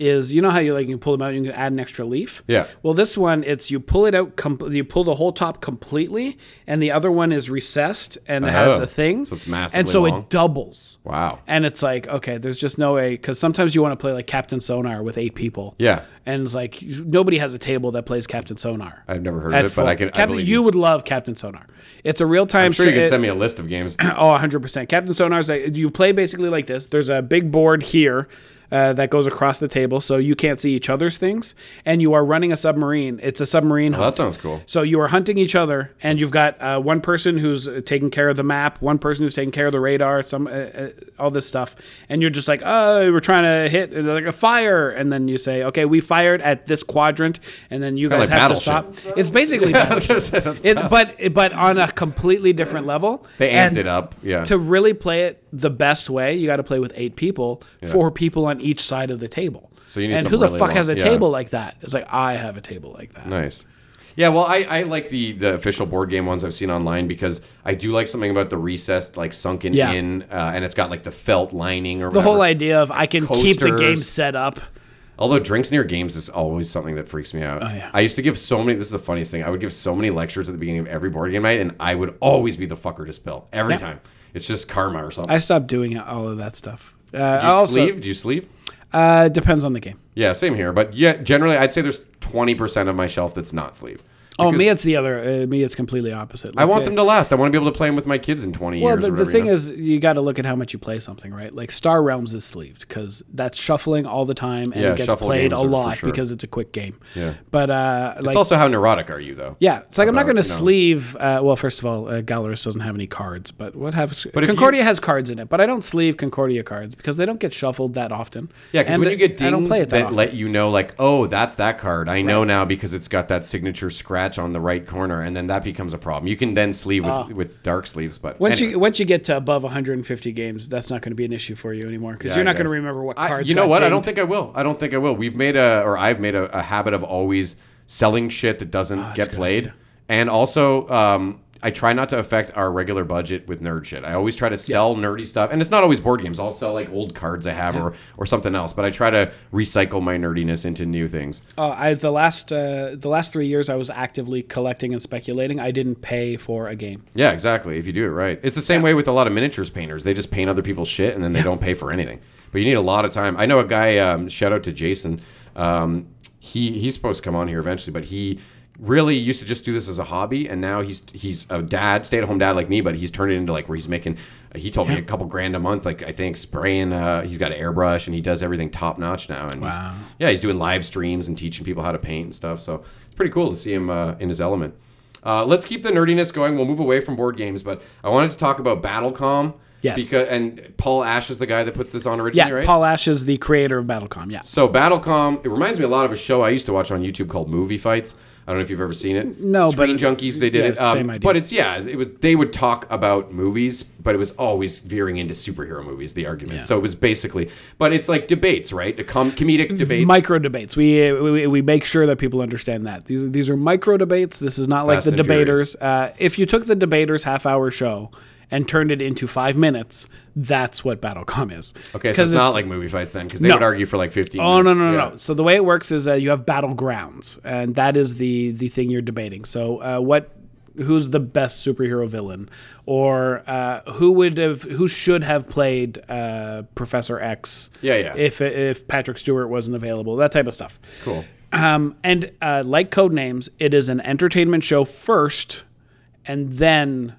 Is, you know how you like you pull them out and you can add an extra leaf? Yeah. Well, this one, it's you pull it out, you pull the whole top completely, and the other one is recessed and it has a thing. So it's massively and so long. It doubles. Wow. And it's like, okay, there's just no way, because sometimes you want to play like Captain Sonar with 8 people. Yeah. And it's like nobody has a table that plays Captain Sonar. I've never heard of it, but I can. You would love Captain Sonar. It's a real time. I'm sure you can send me a list of games. Oh, 100%. Captain Sonar is like, you play basically like this. There's a big board here. That goes across the table, so you can't see each other's things, and you are running a submarine. It's a submarine hunt. That sounds cool. So you are hunting each other, and you've got one person who's taking care of the map, one person who's taking care of the radar, all this stuff, and you're just like, oh, we're trying to hit like a fire, and then you say, okay, we fired at this quadrant, and then you guys have to stop. It's basically but on a completely different level. They amped it up, yeah. To really play it the best way, you got to play with 8 people, 4 people on each side of the table. So you need, and who the fuck has a table like that? It's like, I have a table like that. Nice. Yeah, well, I like the official board game ones I've seen online because I do like something about the recessed, like sunken in, and it's got like the felt lining or whatever. Whole idea of I can keep the game set up. Although drinks near games is always something that freaks me out. Oh, yeah. I used to give so many, this is the funniest thing, I would give so many lectures at the beginning of every board game night, and I would always be the fucker to spill every time. It's just karma or something. I stopped doing all of that stuff. Do you sleeve? Depends on the game. Yeah, same here. But yeah, generally, I'd say there's 20% of my shelf that's not sleeve. Oh, me, it's the other. Me, it's completely opposite. Like, I want them to last. I want to be able to play them with my kids in 20 years. Well, the thing is, you got to look at how much you play something, right? Like Star Realms is sleeved because that's shuffling all the time and it gets played a lot because it's a quick game. Yeah. But it's also how neurotic are you, though? Yeah. It's like I'm not going to sleeve. Well, first of all, Galaris doesn't have any cards, but Concordia has cards in it, but I don't sleeve Concordia cards because they don't get shuffled that often. Yeah, because when you get dings that let you know, like, oh, that's that card. I know now because it's got that signature scratch on the right corner, and then that becomes a problem. You can then sleeve with dark sleeves, but once you get to above 150 games, that's not going to be an issue for you anymore because you're not going to remember what cards. You know what? Dinged. I don't think I will. I've made a habit of always selling shit that doesn't get played, and also I try not to affect our regular budget with nerd shit. I always try to sell nerdy stuff. And it's not always board games. I'll sell like old cards I have or something else. But I try to recycle my nerdiness into new things. The last 3 years I was actively collecting and speculating. I didn't pay for a game. Yeah, exactly. If you do it right. It's the same way with a lot of miniatures painters. They just paint other people's shit and then they don't pay for anything. But you need a lot of time. I know a guy, shout out to Jason. He's supposed to come on here eventually, but he really used to just do this as a hobby, and now he's a dad, stay-at-home dad like me, but he's turned it into like where he's making, he told me $2,000 a month, like I think spraying, he's got an airbrush and he does everything top-notch now. And wow. He's doing live streams and teaching people how to paint and stuff. So it's pretty cool to see him in his element. Let's keep the nerdiness going. We'll move away from board games, but I wanted to talk about Battle.com. Yes. And Paul Ashe is the guy that puts this on originally, right? Yeah, Paul Ashe is the creator of Battle.com, So Battle.com, it reminds me a lot of a show I used to watch on YouTube called Movie Fights. I don't know if you've ever seen it. No, Screen Junkies, they did it. Same idea. But it's, they would talk about movies, but it was always veering into superhero movies, the argument. Yeah. So it was basically, but it's like debates, right? Comedic debates. Micro debates. We make sure that people understand that. These are micro debates. This is not Fast like The Debaters. If you took The Debaters half-hour show and turned it into 5 minutes, that's what Battle.com is. Okay, so it's not like Movie Fights then, because they would argue for like 15 minutes. No. So the way it works is you have battlegrounds, and that is the thing you're debating. So who's the best superhero villain? Or who should have played Professor X if Patrick Stewart wasn't available, that type of stuff. Cool. And like Codenames, it is an entertainment show first, and then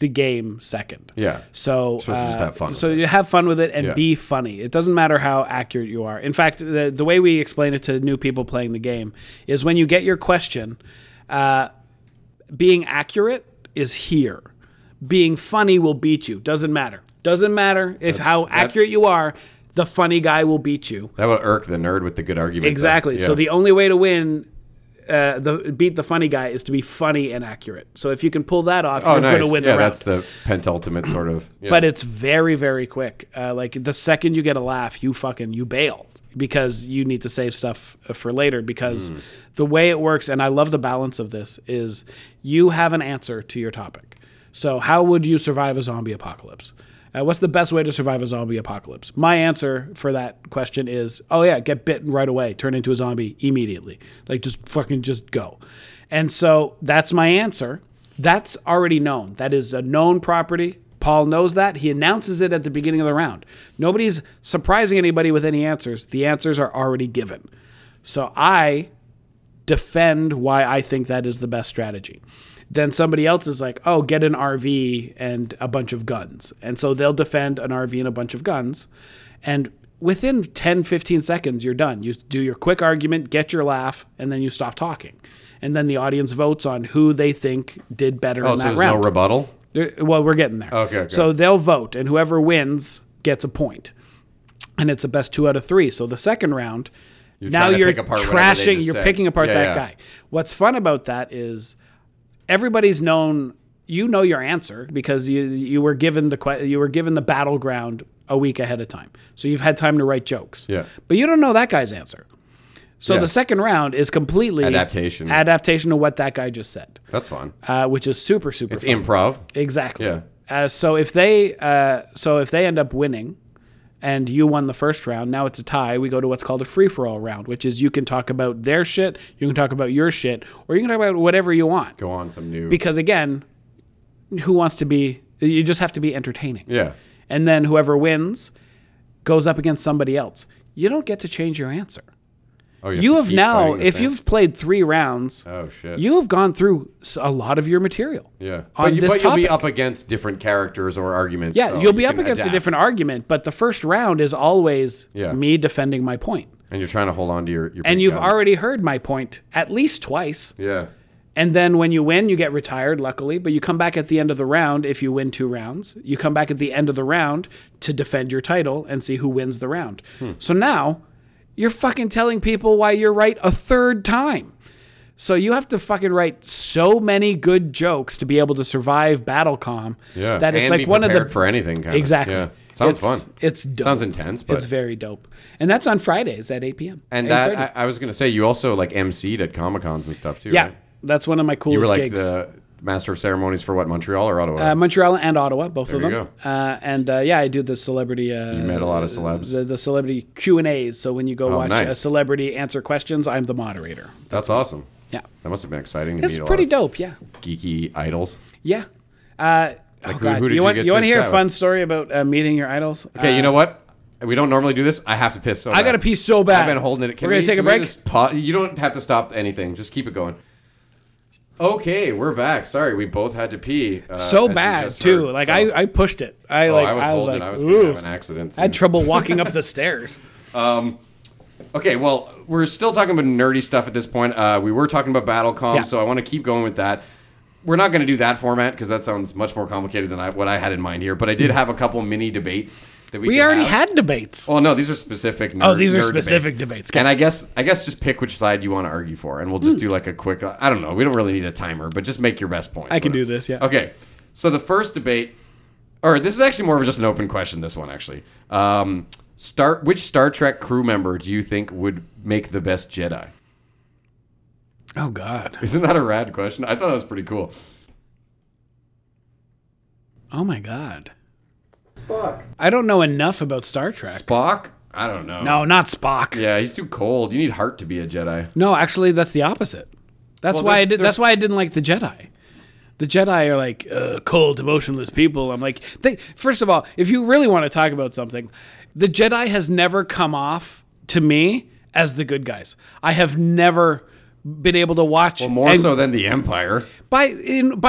the game second. Yeah. So just have fun. So you have fun with it and be funny. It doesn't matter how accurate you are. In fact, the way we explain it to new people playing the game is when you get your question, being accurate is here. Being funny will beat you. Doesn't matter. Doesn't matter how accurate you are. The funny guy will beat you. That will irk the nerd with the good argument. Exactly. Yeah. So the only way to win beat the funny guy is to be funny and accurate. So if you can pull that off, you're going to win the round. That's the penultimate sort of. Yeah. But it's very, very quick. Like the second you get a laugh, you bail because you need to save stuff for later because the way it works, and I love the balance of this, is you have an answer to your topic. So how would you survive a zombie apocalypse? What's the best way to survive a zombie apocalypse? My answer for that question is, get bitten right away, turn into a zombie immediately. Like, just go. And so that's my answer. That's already known. That is a known property. Paul knows that. He announces it at the beginning of the round. Nobody's surprising anybody with any answers. The answers are already given. So I defend why I think that is the best strategy. Then somebody else is like, get an RV and a bunch of guns. And so they'll defend an RV and a bunch of guns. And within 10, 15 seconds, you're done. You do your quick argument, get your laugh, and then you stop talking. And then the audience votes on who they think did better in that round. Oh, so there's no rebuttal? We're getting there. Okay. So they'll vote, and whoever wins gets a point. And it's a best 2 out of 3. So the second round, you're picking apart that guy. What's fun about that is everybody's known, your answer because you were given the battleground a week ahead of time. So you've had time to write jokes. Yeah. But you don't know that guy's answer. So the second round is completely adaptation to what that guy just said. That's fun. Which is super fun. It's improv. Exactly. Yeah. So if they end up winning and you won the first round, now it's a tie. We go to what's called a free-for-all round, which is you can talk about their shit, you can talk about your shit, or you can talk about whatever you want. Go on some new... Because, again, you just have to be entertaining. Yeah. And then whoever wins goes up against somebody else. You don't get to change your answer. Oh, you have now, if you've played 3 rounds, you have gone through a lot of your material. Yeah. But you'll be up against different characters or arguments. Yeah, so you'll be up against a different argument, but the first round is always me defending my point. And you're trying to hold on to your and you've already heard my point at least twice. Yeah. And then when you win, you get retired, luckily, but you come back at the end of the round if you win 2 rounds. You come back at the end of the round to defend your title and see who wins the round. So now you're fucking telling people why you're right a third time. So you have to fucking write so many good jokes to be able to survive Battle.com that it's and like one of the for anything kind exactly. Of. Yeah. Sounds fun. It's dope. Sounds intense, but it's very dope. And that's on Fridays at 8 p.m. And that I was going to say you also like MC'd at Comic-Cons and stuff too, right? That's one of my coolest gigs. You were like Master of Ceremonies for what, Montreal or Ottawa? Montreal and Ottawa, both there of them. You go. And I do the celebrity. You met a lot of celebs. The celebrity Q&As. So when you go watch a celebrity answer questions, I'm the moderator. That's awesome. Yeah. That must have been exciting to meet. It's pretty dope, yeah. Geeky idols. Yeah. You want to hear a fun story about meeting your idols? Okay, you know what? We don't normally do this. I have to piss so bad. I got to pee so bad. I've been holding it. We're going to take a break? You don't have to stop anything. Just keep it going. Okay, we're back. Sorry, we both had to pee. So bad, too. Like, so, I pushed it. I was holding it. I was going to have an accident soon. I had trouble walking up the stairs. Okay, well, we're still talking about nerdy stuff at this point. We were talking about Battle.com, so I want to keep going with that. We're not going to do that format because that sounds much more complicated than what I had in mind here. But I did have a couple mini debates that we already had debates. Well, no, these are specific. These are specific debates. And I guess just pick which side you want to argue for, and we'll just do like a quick. I don't know. We don't really need a timer, but just make your best point. I can do this. Yeah. Okay. So the first debate, or this is actually more of just an open question. This one actually. Which Star Trek crew member do you think would make the best Jedi? Oh, God. Isn't that a rad question? I thought that was pretty cool. Oh, my God. Spock. I don't know enough about Star Trek. Spock? I don't know. No, not Spock. Yeah, he's too cold. You need heart to be a Jedi. No, actually, that's the opposite. That's why I didn't like the Jedi. The Jedi are like cold, emotionless people. I'm like, first of all, if you really want to talk about something, the Jedi has never come off to me as the good guys. I have never been able to watch. Well, more so than the Empire. By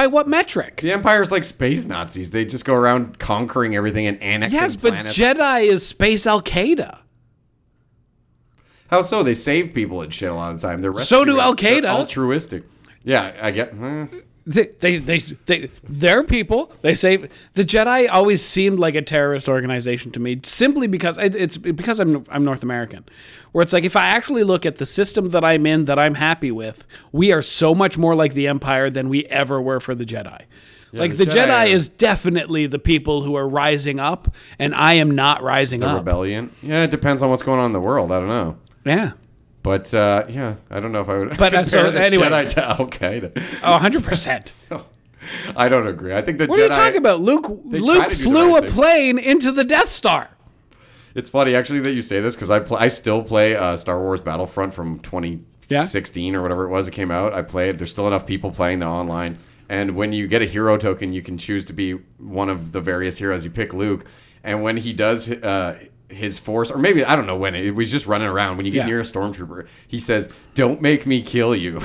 what metric? The Empire's like space Nazis. They just go around conquering everything and annexing planets. Yes, but Jedi is space Al-Qaeda. How so? They save people and shit a lot of the time. They're rescuers. So do Al-Qaeda. They're altruistic. Yeah, I get. They're people. They save. The Jedi always seemed like a terrorist organization to me, simply because I'm North American, where it's like if I actually look at the system that I'm in that I'm happy with, we are so much more like the Empire than we ever were for the Jedi. Yeah, like the Jedi is definitely the people who are rising up, and I am not rising up. The rebellion. Yeah, it depends on what's going on in the world. I don't know. Yeah. But, I don't know if I would compare the Jedi to Al-Qaeda. Oh, 100%. I don't agree. I think the Jedi... What are you talking about? Luke flew a plane into the Death Star. It's funny, actually, that you say this, because I still play Star Wars Battlefront from 2016 or whatever it was that came out. I play it. There's still enough people playing the online. And when you get a hero token, you can choose to be one of the various heroes. You pick Luke. And when he does... his force, or maybe I don't know when it was just running around. When you get near a stormtrooper, he says, "Don't make me kill you."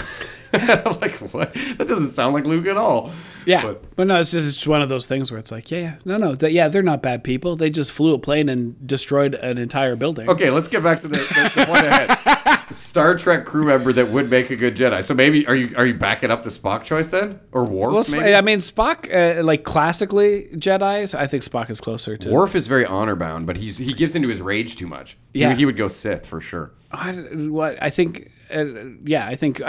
I'm like, what? That doesn't sound like Luke at all. Yeah, but no, it's just one of those things where it's like, they're not bad people. They just flew a plane and destroyed an entire building. Okay, let's get back to the point ahead. Star Trek crew member that would make a good Jedi. So maybe are you backing up the Spock choice then, or Worf? Well, maybe? I mean Spock, like classically Jedi's. I think Spock is closer to. Worf is very honor bound, but he gives into his rage too much. Yeah, he would go Sith for sure. I think. I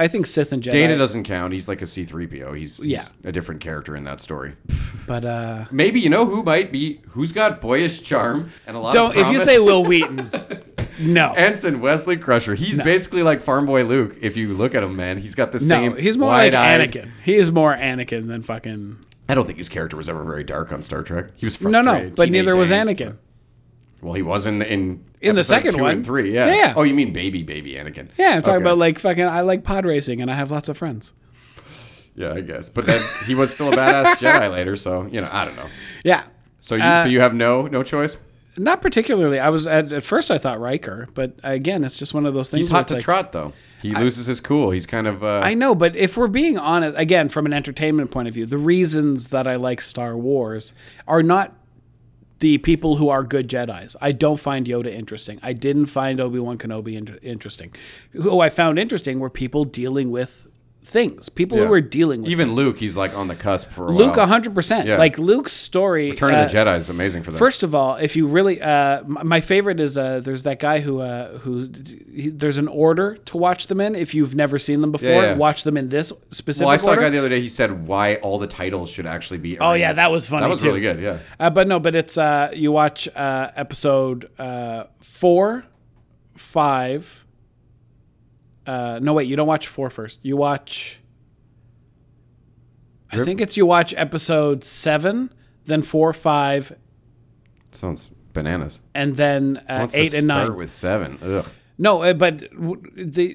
think Sith and Jedi. Data doesn't count. He's like a C-3PO. He's a different character in that story. But maybe you know who might be who's got boyish charm and a lot. Don't of promise. If you say Will Wheaton, no. Ensign Wesley Crusher. He's basically like Farm Boy Luke. If you look at him, man, he's got the same. No, he's more like Anakin. He is more Anakin than fucking. I don't think his character was ever very dark on Star Trek. He was frustrated. No, but neither was Anakin. Well, he was in the second one, 2 and 3, yeah. Oh, you mean baby Anakin? Yeah, I'm talking about like fucking. I like pod racing, and I have lots of friends. Yeah, I guess. But then he was still a badass Jedi later, so I don't know. Yeah. So you have no choice? Not particularly. I was at first I thought Riker, but again, it's just one of those things. He's hot to trot though. He loses his cool. He's kind of. I know, but if we're being honest, again, from an entertainment point of view, the reasons that I like Star Wars are not. The people who are good Jedis. I don't find Yoda interesting. I didn't find Obi-Wan Kenobi interesting. Who I found interesting were people dealing with things. People who were dealing with Even Luke, he's like on the cusp for a while. Luke, 100%. Yeah. Like Luke's story. Return of the Jedi is amazing for that. First of all, if you really... my favorite is there's that guy who there's an order to watch them in. If you've never seen them before, watch them in this specific order. Well, I saw a guy the other day. He said why all the titles should actually be... Oh, yeah. That was funny, That was too. Really good, yeah. But it's... you watch episode 4, 5... no, wait, you don't watch 4 first. You watch I think it's you watch episode 7, then 4, 5. Sounds bananas. And then 8 and 9. Start with 7. Ugh. No, but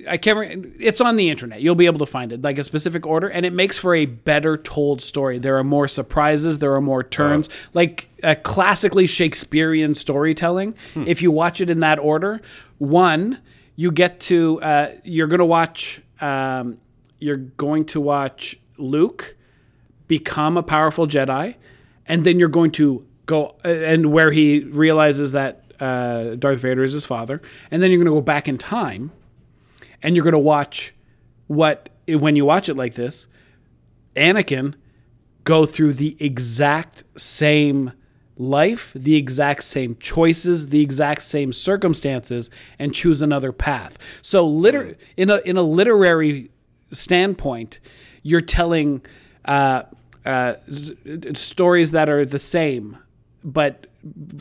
I can't. It's on the internet. You'll be able to find it, like a specific order, and it makes for a better told story. There are more surprises. There are more turns, like a classically Shakespearean storytelling. If you watch it in that order, you get to you're going to watch Luke become a powerful Jedi, and then you're going to go and where he realizes that. Darth Vader is his father, and then you're going to go back in time, and you're going to watch when you watch it like this, Anakin go through the exact same life, the exact same choices, the exact same circumstances, and choose another path. So, in a literary standpoint, you're telling stories that are the same, but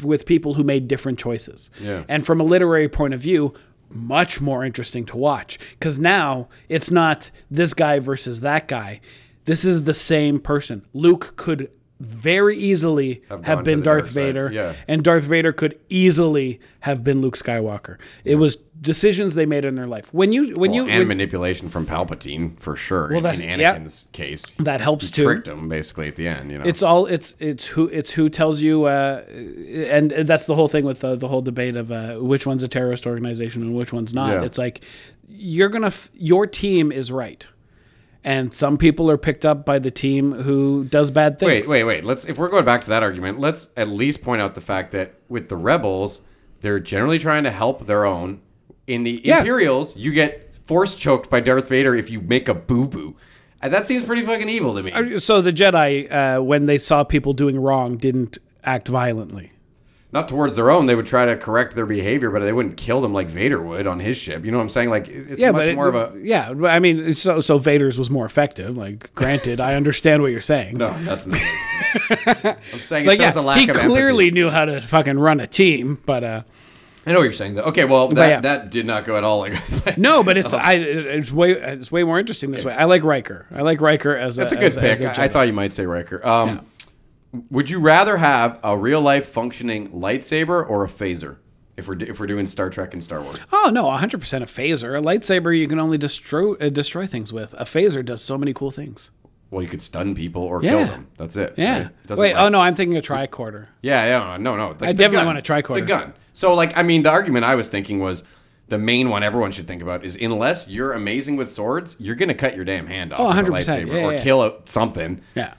with people who made different choices. Yeah. And from a literary point of view, much more interesting to watch, because now it's not this guy versus that guy. This is the same person. Luke could very easily have been Darth Vader, and Darth Vader could easily have been Luke Skywalker. Yeah. It was decisions they made in their life. When manipulation from Palpatine, for sure. Well, in Anakin's case, that helps too. Tricked him basically at the end. You know, it's who tells you, and that's the whole thing with the whole debate of which one's a terrorist organization and which one's not. Yeah. It's like your team is right. And some people are picked up by the team who does bad things. Wait. If we're going back to that argument, let's at least point out the fact that with the rebels, they're generally trying to help their own. In the Imperials, you get force choked by Darth Vader if you make a boo-boo. That seems pretty fucking evil to me. So the Jedi, when they saw people doing wrong, didn't act violently. Not towards their own. They would try to correct their behavior, but they wouldn't kill them like Vader would on his ship. You know what I'm saying? Like, it's much more of a... Yeah, I mean, so Vader's was more effective. Like, granted, I understand what you're saying. No, that's not... I'm saying it shows a lack of empathy. He clearly knew how to fucking run a team, but... I know what you're saying, though. Okay, well, that did not go at all. Like, no, but it's way more interesting this way. I like Riker as a... That's a good pick. I thought you might say Riker. Yeah. Would you rather have a real-life functioning lightsaber or a phaser? If we're doing Star Trek and Star Wars. Oh, no, 100% a phaser. A lightsaber you can only destroy things with. A phaser does so many cool things. Well, you could stun people or kill them. That's it. Yeah. Right? No, I'm thinking a tricorder. Yeah, no. I definitely want a tricorder. The gun. So, the argument I was thinking was, the main one everyone should think about is, unless you're amazing with swords, you're going to cut your damn hand off with a lightsaber or kill something. Yeah.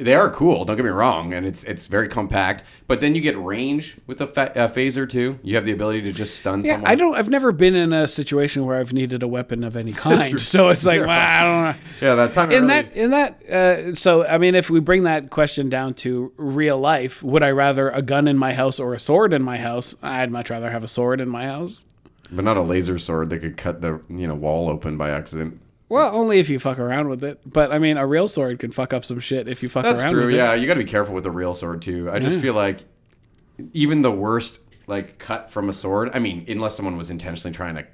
They are cool, don't get me wrong, and it's very compact. But then you get range with a phaser too. You have the ability to just stun someone. Yeah, I've never been in a situation where I've needed a weapon of any kind. So it's like, I don't know. Yeah, that time. If we bring that question down to real life, would I rather a gun in my house or a sword in my house? I'd much rather have a sword in my house. But not a laser sword that could cut the wall open by accident. Well, only if you fuck around with it. But, a real sword can fuck up some shit if you fuck around with it. That's true, yeah. You got to be careful with a real sword, too. I just feel like even the worst, cut from a sword, unless someone was intentionally trying to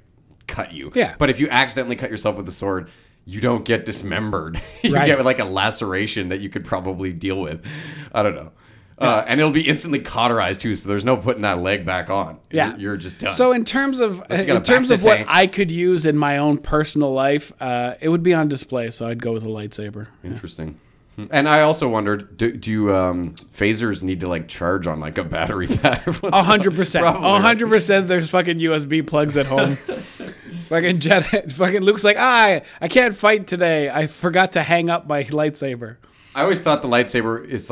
cut you. Yeah. But if you accidentally cut yourself with a sword, you don't get dismembered. You get, a laceration that you could probably deal with. I don't know. Yeah. And it'll be instantly cauterized too, so there's no putting that leg back on. Yeah, you're just done. So in terms of what I could use in my own personal life, it would be on display. So I'd go with a lightsaber. Interesting. Yeah. And I also wondered, do phasers need to charge on a battery pack? 100%. 100%. There's fucking USB plugs at home. Fucking Jedi. Fucking Luke's like, I can't fight today. I forgot to hang up my lightsaber. I always thought the lightsaber is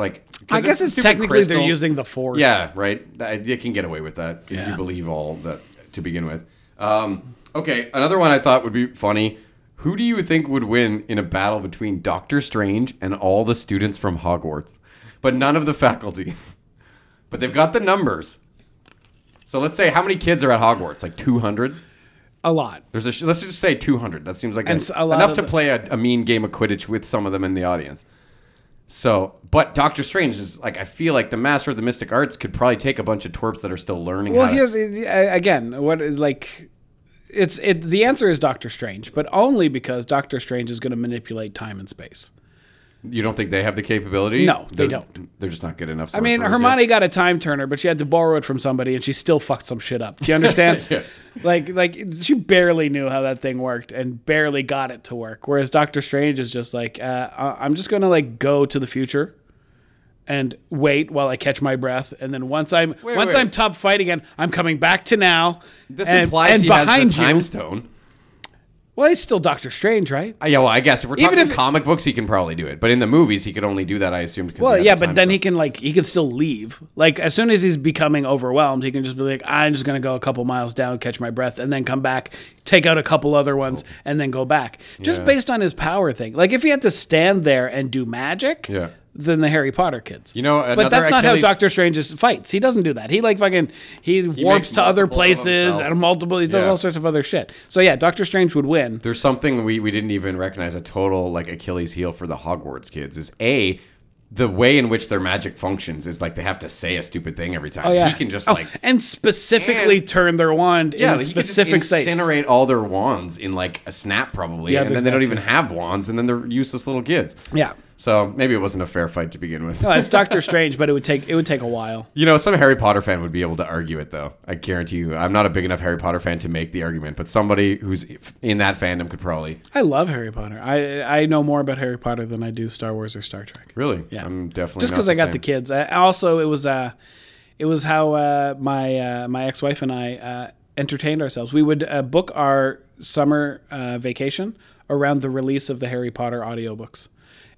I guess it's technically crystals. They're using the force. Yeah, right. You can get away with that if you believe all that to begin with. Okay, another one I thought would be funny. Who do you think would win in a battle between Doctor Strange and all the students from Hogwarts? But none of the faculty. But they've got the numbers. So let's say, how many kids are at Hogwarts? 200? A lot. Let's just say 200. That seems like enough to play a mean game of Quidditch with some of them in the audience. So, but Doctor Strange is I feel the master of the mystic arts could probably take a bunch of twerps that are still learning. Well, the answer is Doctor Strange, but only because Doctor Strange is going to manipulate time and space. You don't think they have the capability? No, they don't. They're just not good enough. I mean, Hermione got a time turner, but she had to borrow it from somebody, and she still fucked some shit up. Do you understand? Yeah. Like she barely knew how that thing worked and barely got it to work. Whereas Doctor Strange is just like, I'm just going to like go to the future and wait while I catch my breath, and then once I'm top fight again, I'm coming back to now. This implies he has the time stone. Well, he's still Doctor Strange, right? Yeah, well, I guess if we're talking comic books, he can probably do it. But in the movies, he could only do that, I assumed. Well, yeah, but then he can still leave. Like, as soon as he's becoming overwhelmed, he can just be like, I'm just going to go a couple miles down, catch my breath, and then come back, take out a couple other ones, and then go back. Just based on his power thing. Like, if he had to stand there and do magic... Yeah. Than the Harry Potter kids. You know, but that's not how Doctor Strange fights. He doesn't do that. He like fucking he warps to other places and multiple. He does all sorts of other shit. So yeah, Doctor Strange would win. There's something we didn't even recognize, a total like Achilles heel for the Hogwarts kids is the way in which their magic functions is like they have to say a stupid thing every time. Oh, yeah. He can just and specifically turn their wand in specific safes. Yeah, incinerate all their wands in like a snap probably, and then they don't even have wands, and then they're useless little kids. Yeah. So maybe it wasn't a fair fight to begin with. No, it's Doctor Strange, but it would take a while. You know, some Harry Potter fan would be able to argue it though. I guarantee you. I'm not a big enough Harry Potter fan to make the argument, but somebody who's in that fandom could probably. I love Harry Potter. I know more about Harry Potter than I do Star Wars or Star Trek. Really? Yeah. I'm definitely just because I got the kids. Also, it was how my ex-wife and I entertained ourselves. We would book our summer vacation around the release of the Harry Potter audiobooks.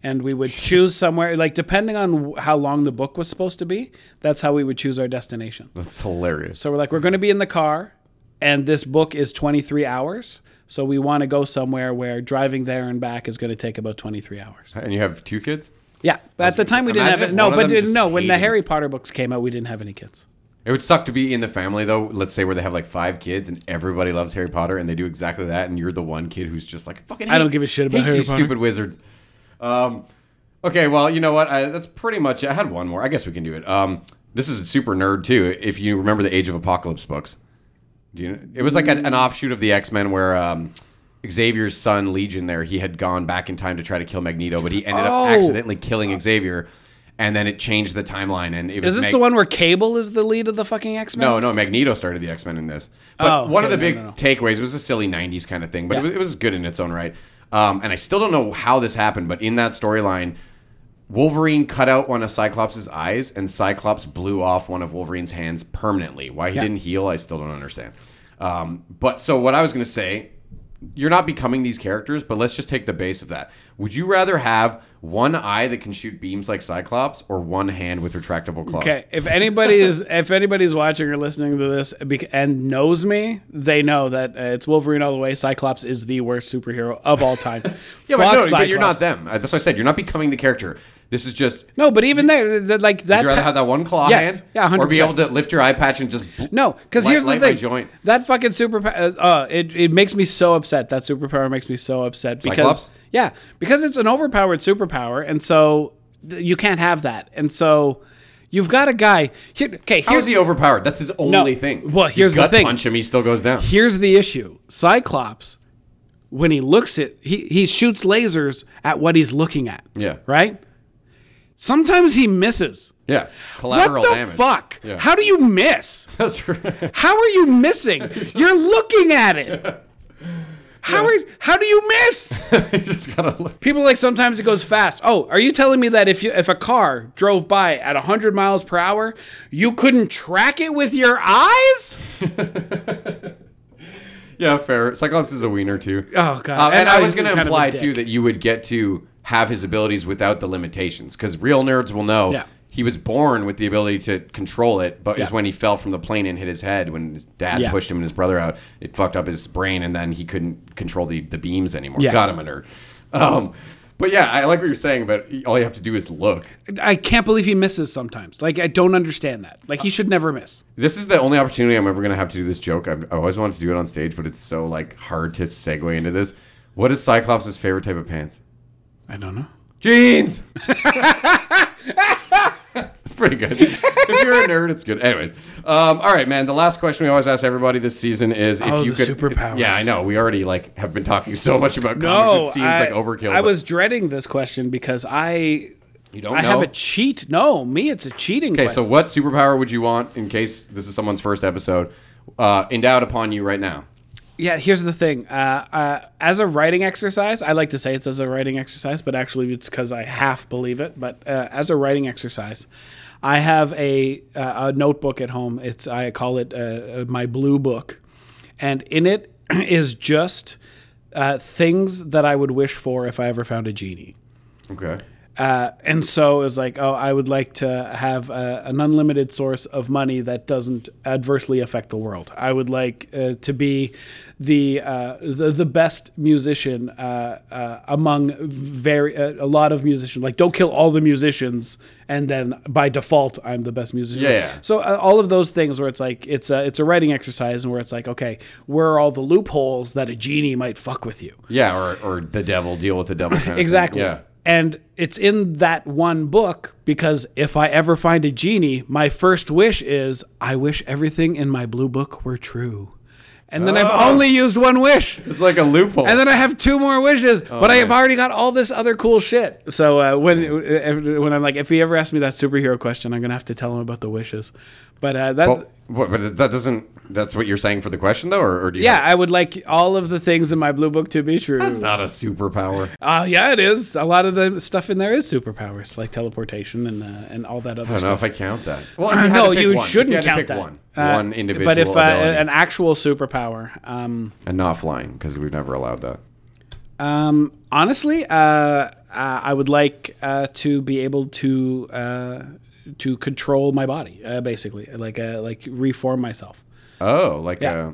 And we would choose somewhere, like depending on how long the book was supposed to be, that's how we would choose our destination. That's hilarious. So we're like, we're going to be in the car, and this book is 23 hours. So we want to go somewhere where driving there and back is going to take about 23 hours. And you have two kids? Yeah. At the time, we didn't have it. No, but when the Harry Potter books came out, we didn't have any kids. It would suck to be in the family, though, let's say where they have like five kids and everybody loves Harry Potter and they do exactly that. And you're the one kid who's just like, fucking I don't give a shit about Harry Potter. These stupid wizards. Okay, well, you know what? That's pretty much it. I had one more. I guess we can do it. This is super nerd, too, if you remember the Age of Apocalypse books. Do you know? It was like an offshoot of the X-Men where Xavier's son, Legion, he had gone back in time to try to kill Magneto, but he ended up accidentally killing Xavier, and then it changed the timeline. And it was is this the one where Cable is the lead of the fucking X-Men? No, Magneto started the X-Men in this. But one of the big takeaways, it was a silly 90s kind of thing, but it was good in its own right. And I still don't know how this happened, but in that storyline, Wolverine cut out one of Cyclops' eyes, and Cyclops blew off one of Wolverine's hands permanently. Why he didn't heal, I still don't understand. But so what I was going to say, you're not becoming these characters, but let's just take the base of that. Would you rather have one eye that can shoot beams like Cyclops or one hand with retractable claws? Okay, if anybody's watching or listening to this and knows me, they know that it's Wolverine all the way. Cyclops is the worst superhero of all time. Yeah, but you're not them. That's what I said. You're not becoming the character. This is just... No, but even there, like that... Would you rather have that one claw hand? Yeah, 100%. Or be able to lift your eye patch and just... No, because here's the thing. Joint. That fucking superpower... It makes me so upset. That superpower makes me so upset because... Cyclops? Yeah, because it's an overpowered superpower, and so you can't have that. And so you've got a guy... How is he overpowered? That's his only thing. Well, here's the thing. You gut punch him, he still goes down. Here's the issue. Cyclops, when he looks at... He shoots lasers at what he's looking at. Yeah. Right? Sometimes he misses. Yeah. Collateral damage. What the fuck? Yeah. How do you miss? That's right. How are you missing? You're looking at it. Yeah. How do you miss? You just gotta look. People like sometimes it goes fast. Oh, are you telling me that if a car drove by at 100 miles per hour, you couldn't track it with your eyes? Yeah, fair. Cyclops is a wiener too. Oh god. And I was going to imply too that you would get to have his abilities without the limitations, because real nerds will know he was born with the ability to control it, but it's when he fell from the plane and hit his head when his dad pushed him and his brother out, it fucked up his brain, and then he couldn't control the beams anymore. God, I'm a nerd. But yeah, I like what you're saying, but all you have to do is look. I can't believe he misses sometimes. Like, I don't understand that. Like, he should never miss. This is the only opportunity I'm ever going to have to do this joke. I've always wanted to do it on stage, but it's so like hard to segue into this. What is Cyclops' favorite type of pants? I don't know. Jeans! pretty good. If you're a nerd, it's good. Anyways, all right, man. The last question we always ask everybody this season is if you could superpowers. Yeah, I know. We already like have been talking so much about comics. It seems like overkill. I was dreading this question because I have a cheat. No, me, it's a cheating question. Okay, so what superpower would you want in case this is someone's first episode endowed upon you right now? Yeah, here's the thing. As a writing exercise, I like to say it's as a writing exercise, but actually it's because I half believe it. But as a writing exercise, I have a notebook at home. I call it my blue book. And in it is just things that I would wish for if I ever found a genie. Okay. And so it was like, I would like to have an unlimited source of money that doesn't adversely affect the world. I would like to be the best musician among a lot of musicians. Like, don't kill all the musicians, and then by default, I'm the best musician. Yeah. So all of those things where it's like it's a writing exercise, and where it's like, okay, where are all the loopholes that a genie might fuck with you? Yeah, or the devil, deal with the devil. Kind of exactly. Thing. Yeah. And it's in that one book because if I ever find a genie, my first wish is I wish everything in my blue book were true. And then I've only used one wish. It's like a loophole. And then I have two more wishes, but I've already got all this other cool shit. So when I'm like, if he ever asks me that superhero question, I'm going to have to tell him about the wishes. But that doesn't. That's what you're saying for the question, though, or do you? Yeah, I would like all of the things in my blue book to be true. That's not a superpower. Yeah, it is. A lot of the stuff in there is superpowers, like teleportation and all that other stuff. I don't know if I count that. Well, no, you shouldn't count that. One individual. But if an actual superpower, and not flying because we've never allowed that. Honestly, I would like to be able to control my body, basically, like reform myself. Oh, like a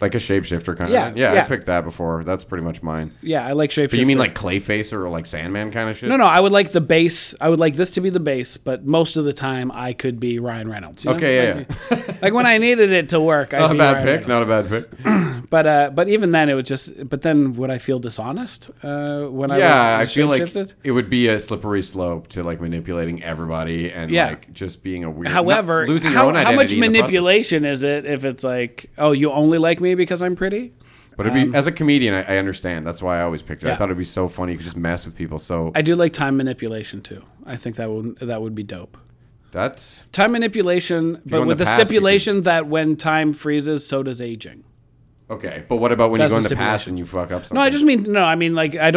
shapeshifter kind of thing. Yeah, I picked that before. That's pretty much mine. Yeah, I like shapeshifter. But you mean like Clayface or like Sandman kind of shit? No, I would like the base. I would like this to be the base, but most of the time I could be Ryan Reynolds. Okay, yeah. Like when I needed it to work, I'd be Ryan Reynolds. Not a bad pick, not a bad pick. But even then it would just, but then would I feel dishonest when I was shapeshifted? Yeah, I feel like it would be a slippery slope to like manipulating everybody and like just being a weird, however, losing your own identity. How much manipulation is it if it's like, you only like me because I'm pretty? But it'd be, as a comedian, I understand. That's why I always picked it. Yeah. I thought it'd be so funny. You could just mess with people. So I do like time manipulation too. I think that would be dope. That's time manipulation, but with the stipulation that when time freezes, so does aging. Okay, but what about when you go in the past and you fuck up something? I don't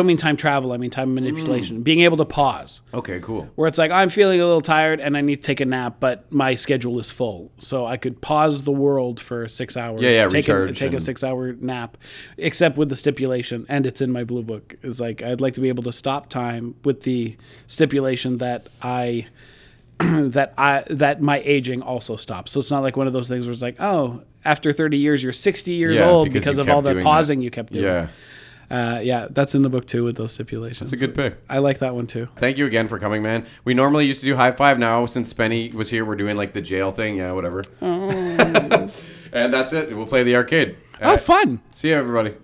mean time travel. I mean time manipulation. Being able to pause. Okay, cool. Where it's like, I'm feeling a little tired and I need to take a nap, but my schedule is full. So I could pause the world for 6 hours. Yeah, take a 6-hour nap, except with the stipulation, and it's in my blue book. It's like, I'd like to be able to stop time with the stipulation that that my aging also stops. So it's not like one of those things where it's like, after 30 years, you're 60 years old because of all the pausing you kept doing. Yeah. That's in the book too with those stipulations. That's a good pick. I like that one too. Thank you again for coming, man. We normally used to do high five. Now, since Spenny was here, we're doing like the jail thing. Yeah, whatever. And that's it. We'll play the arcade. Fun. See you, everybody.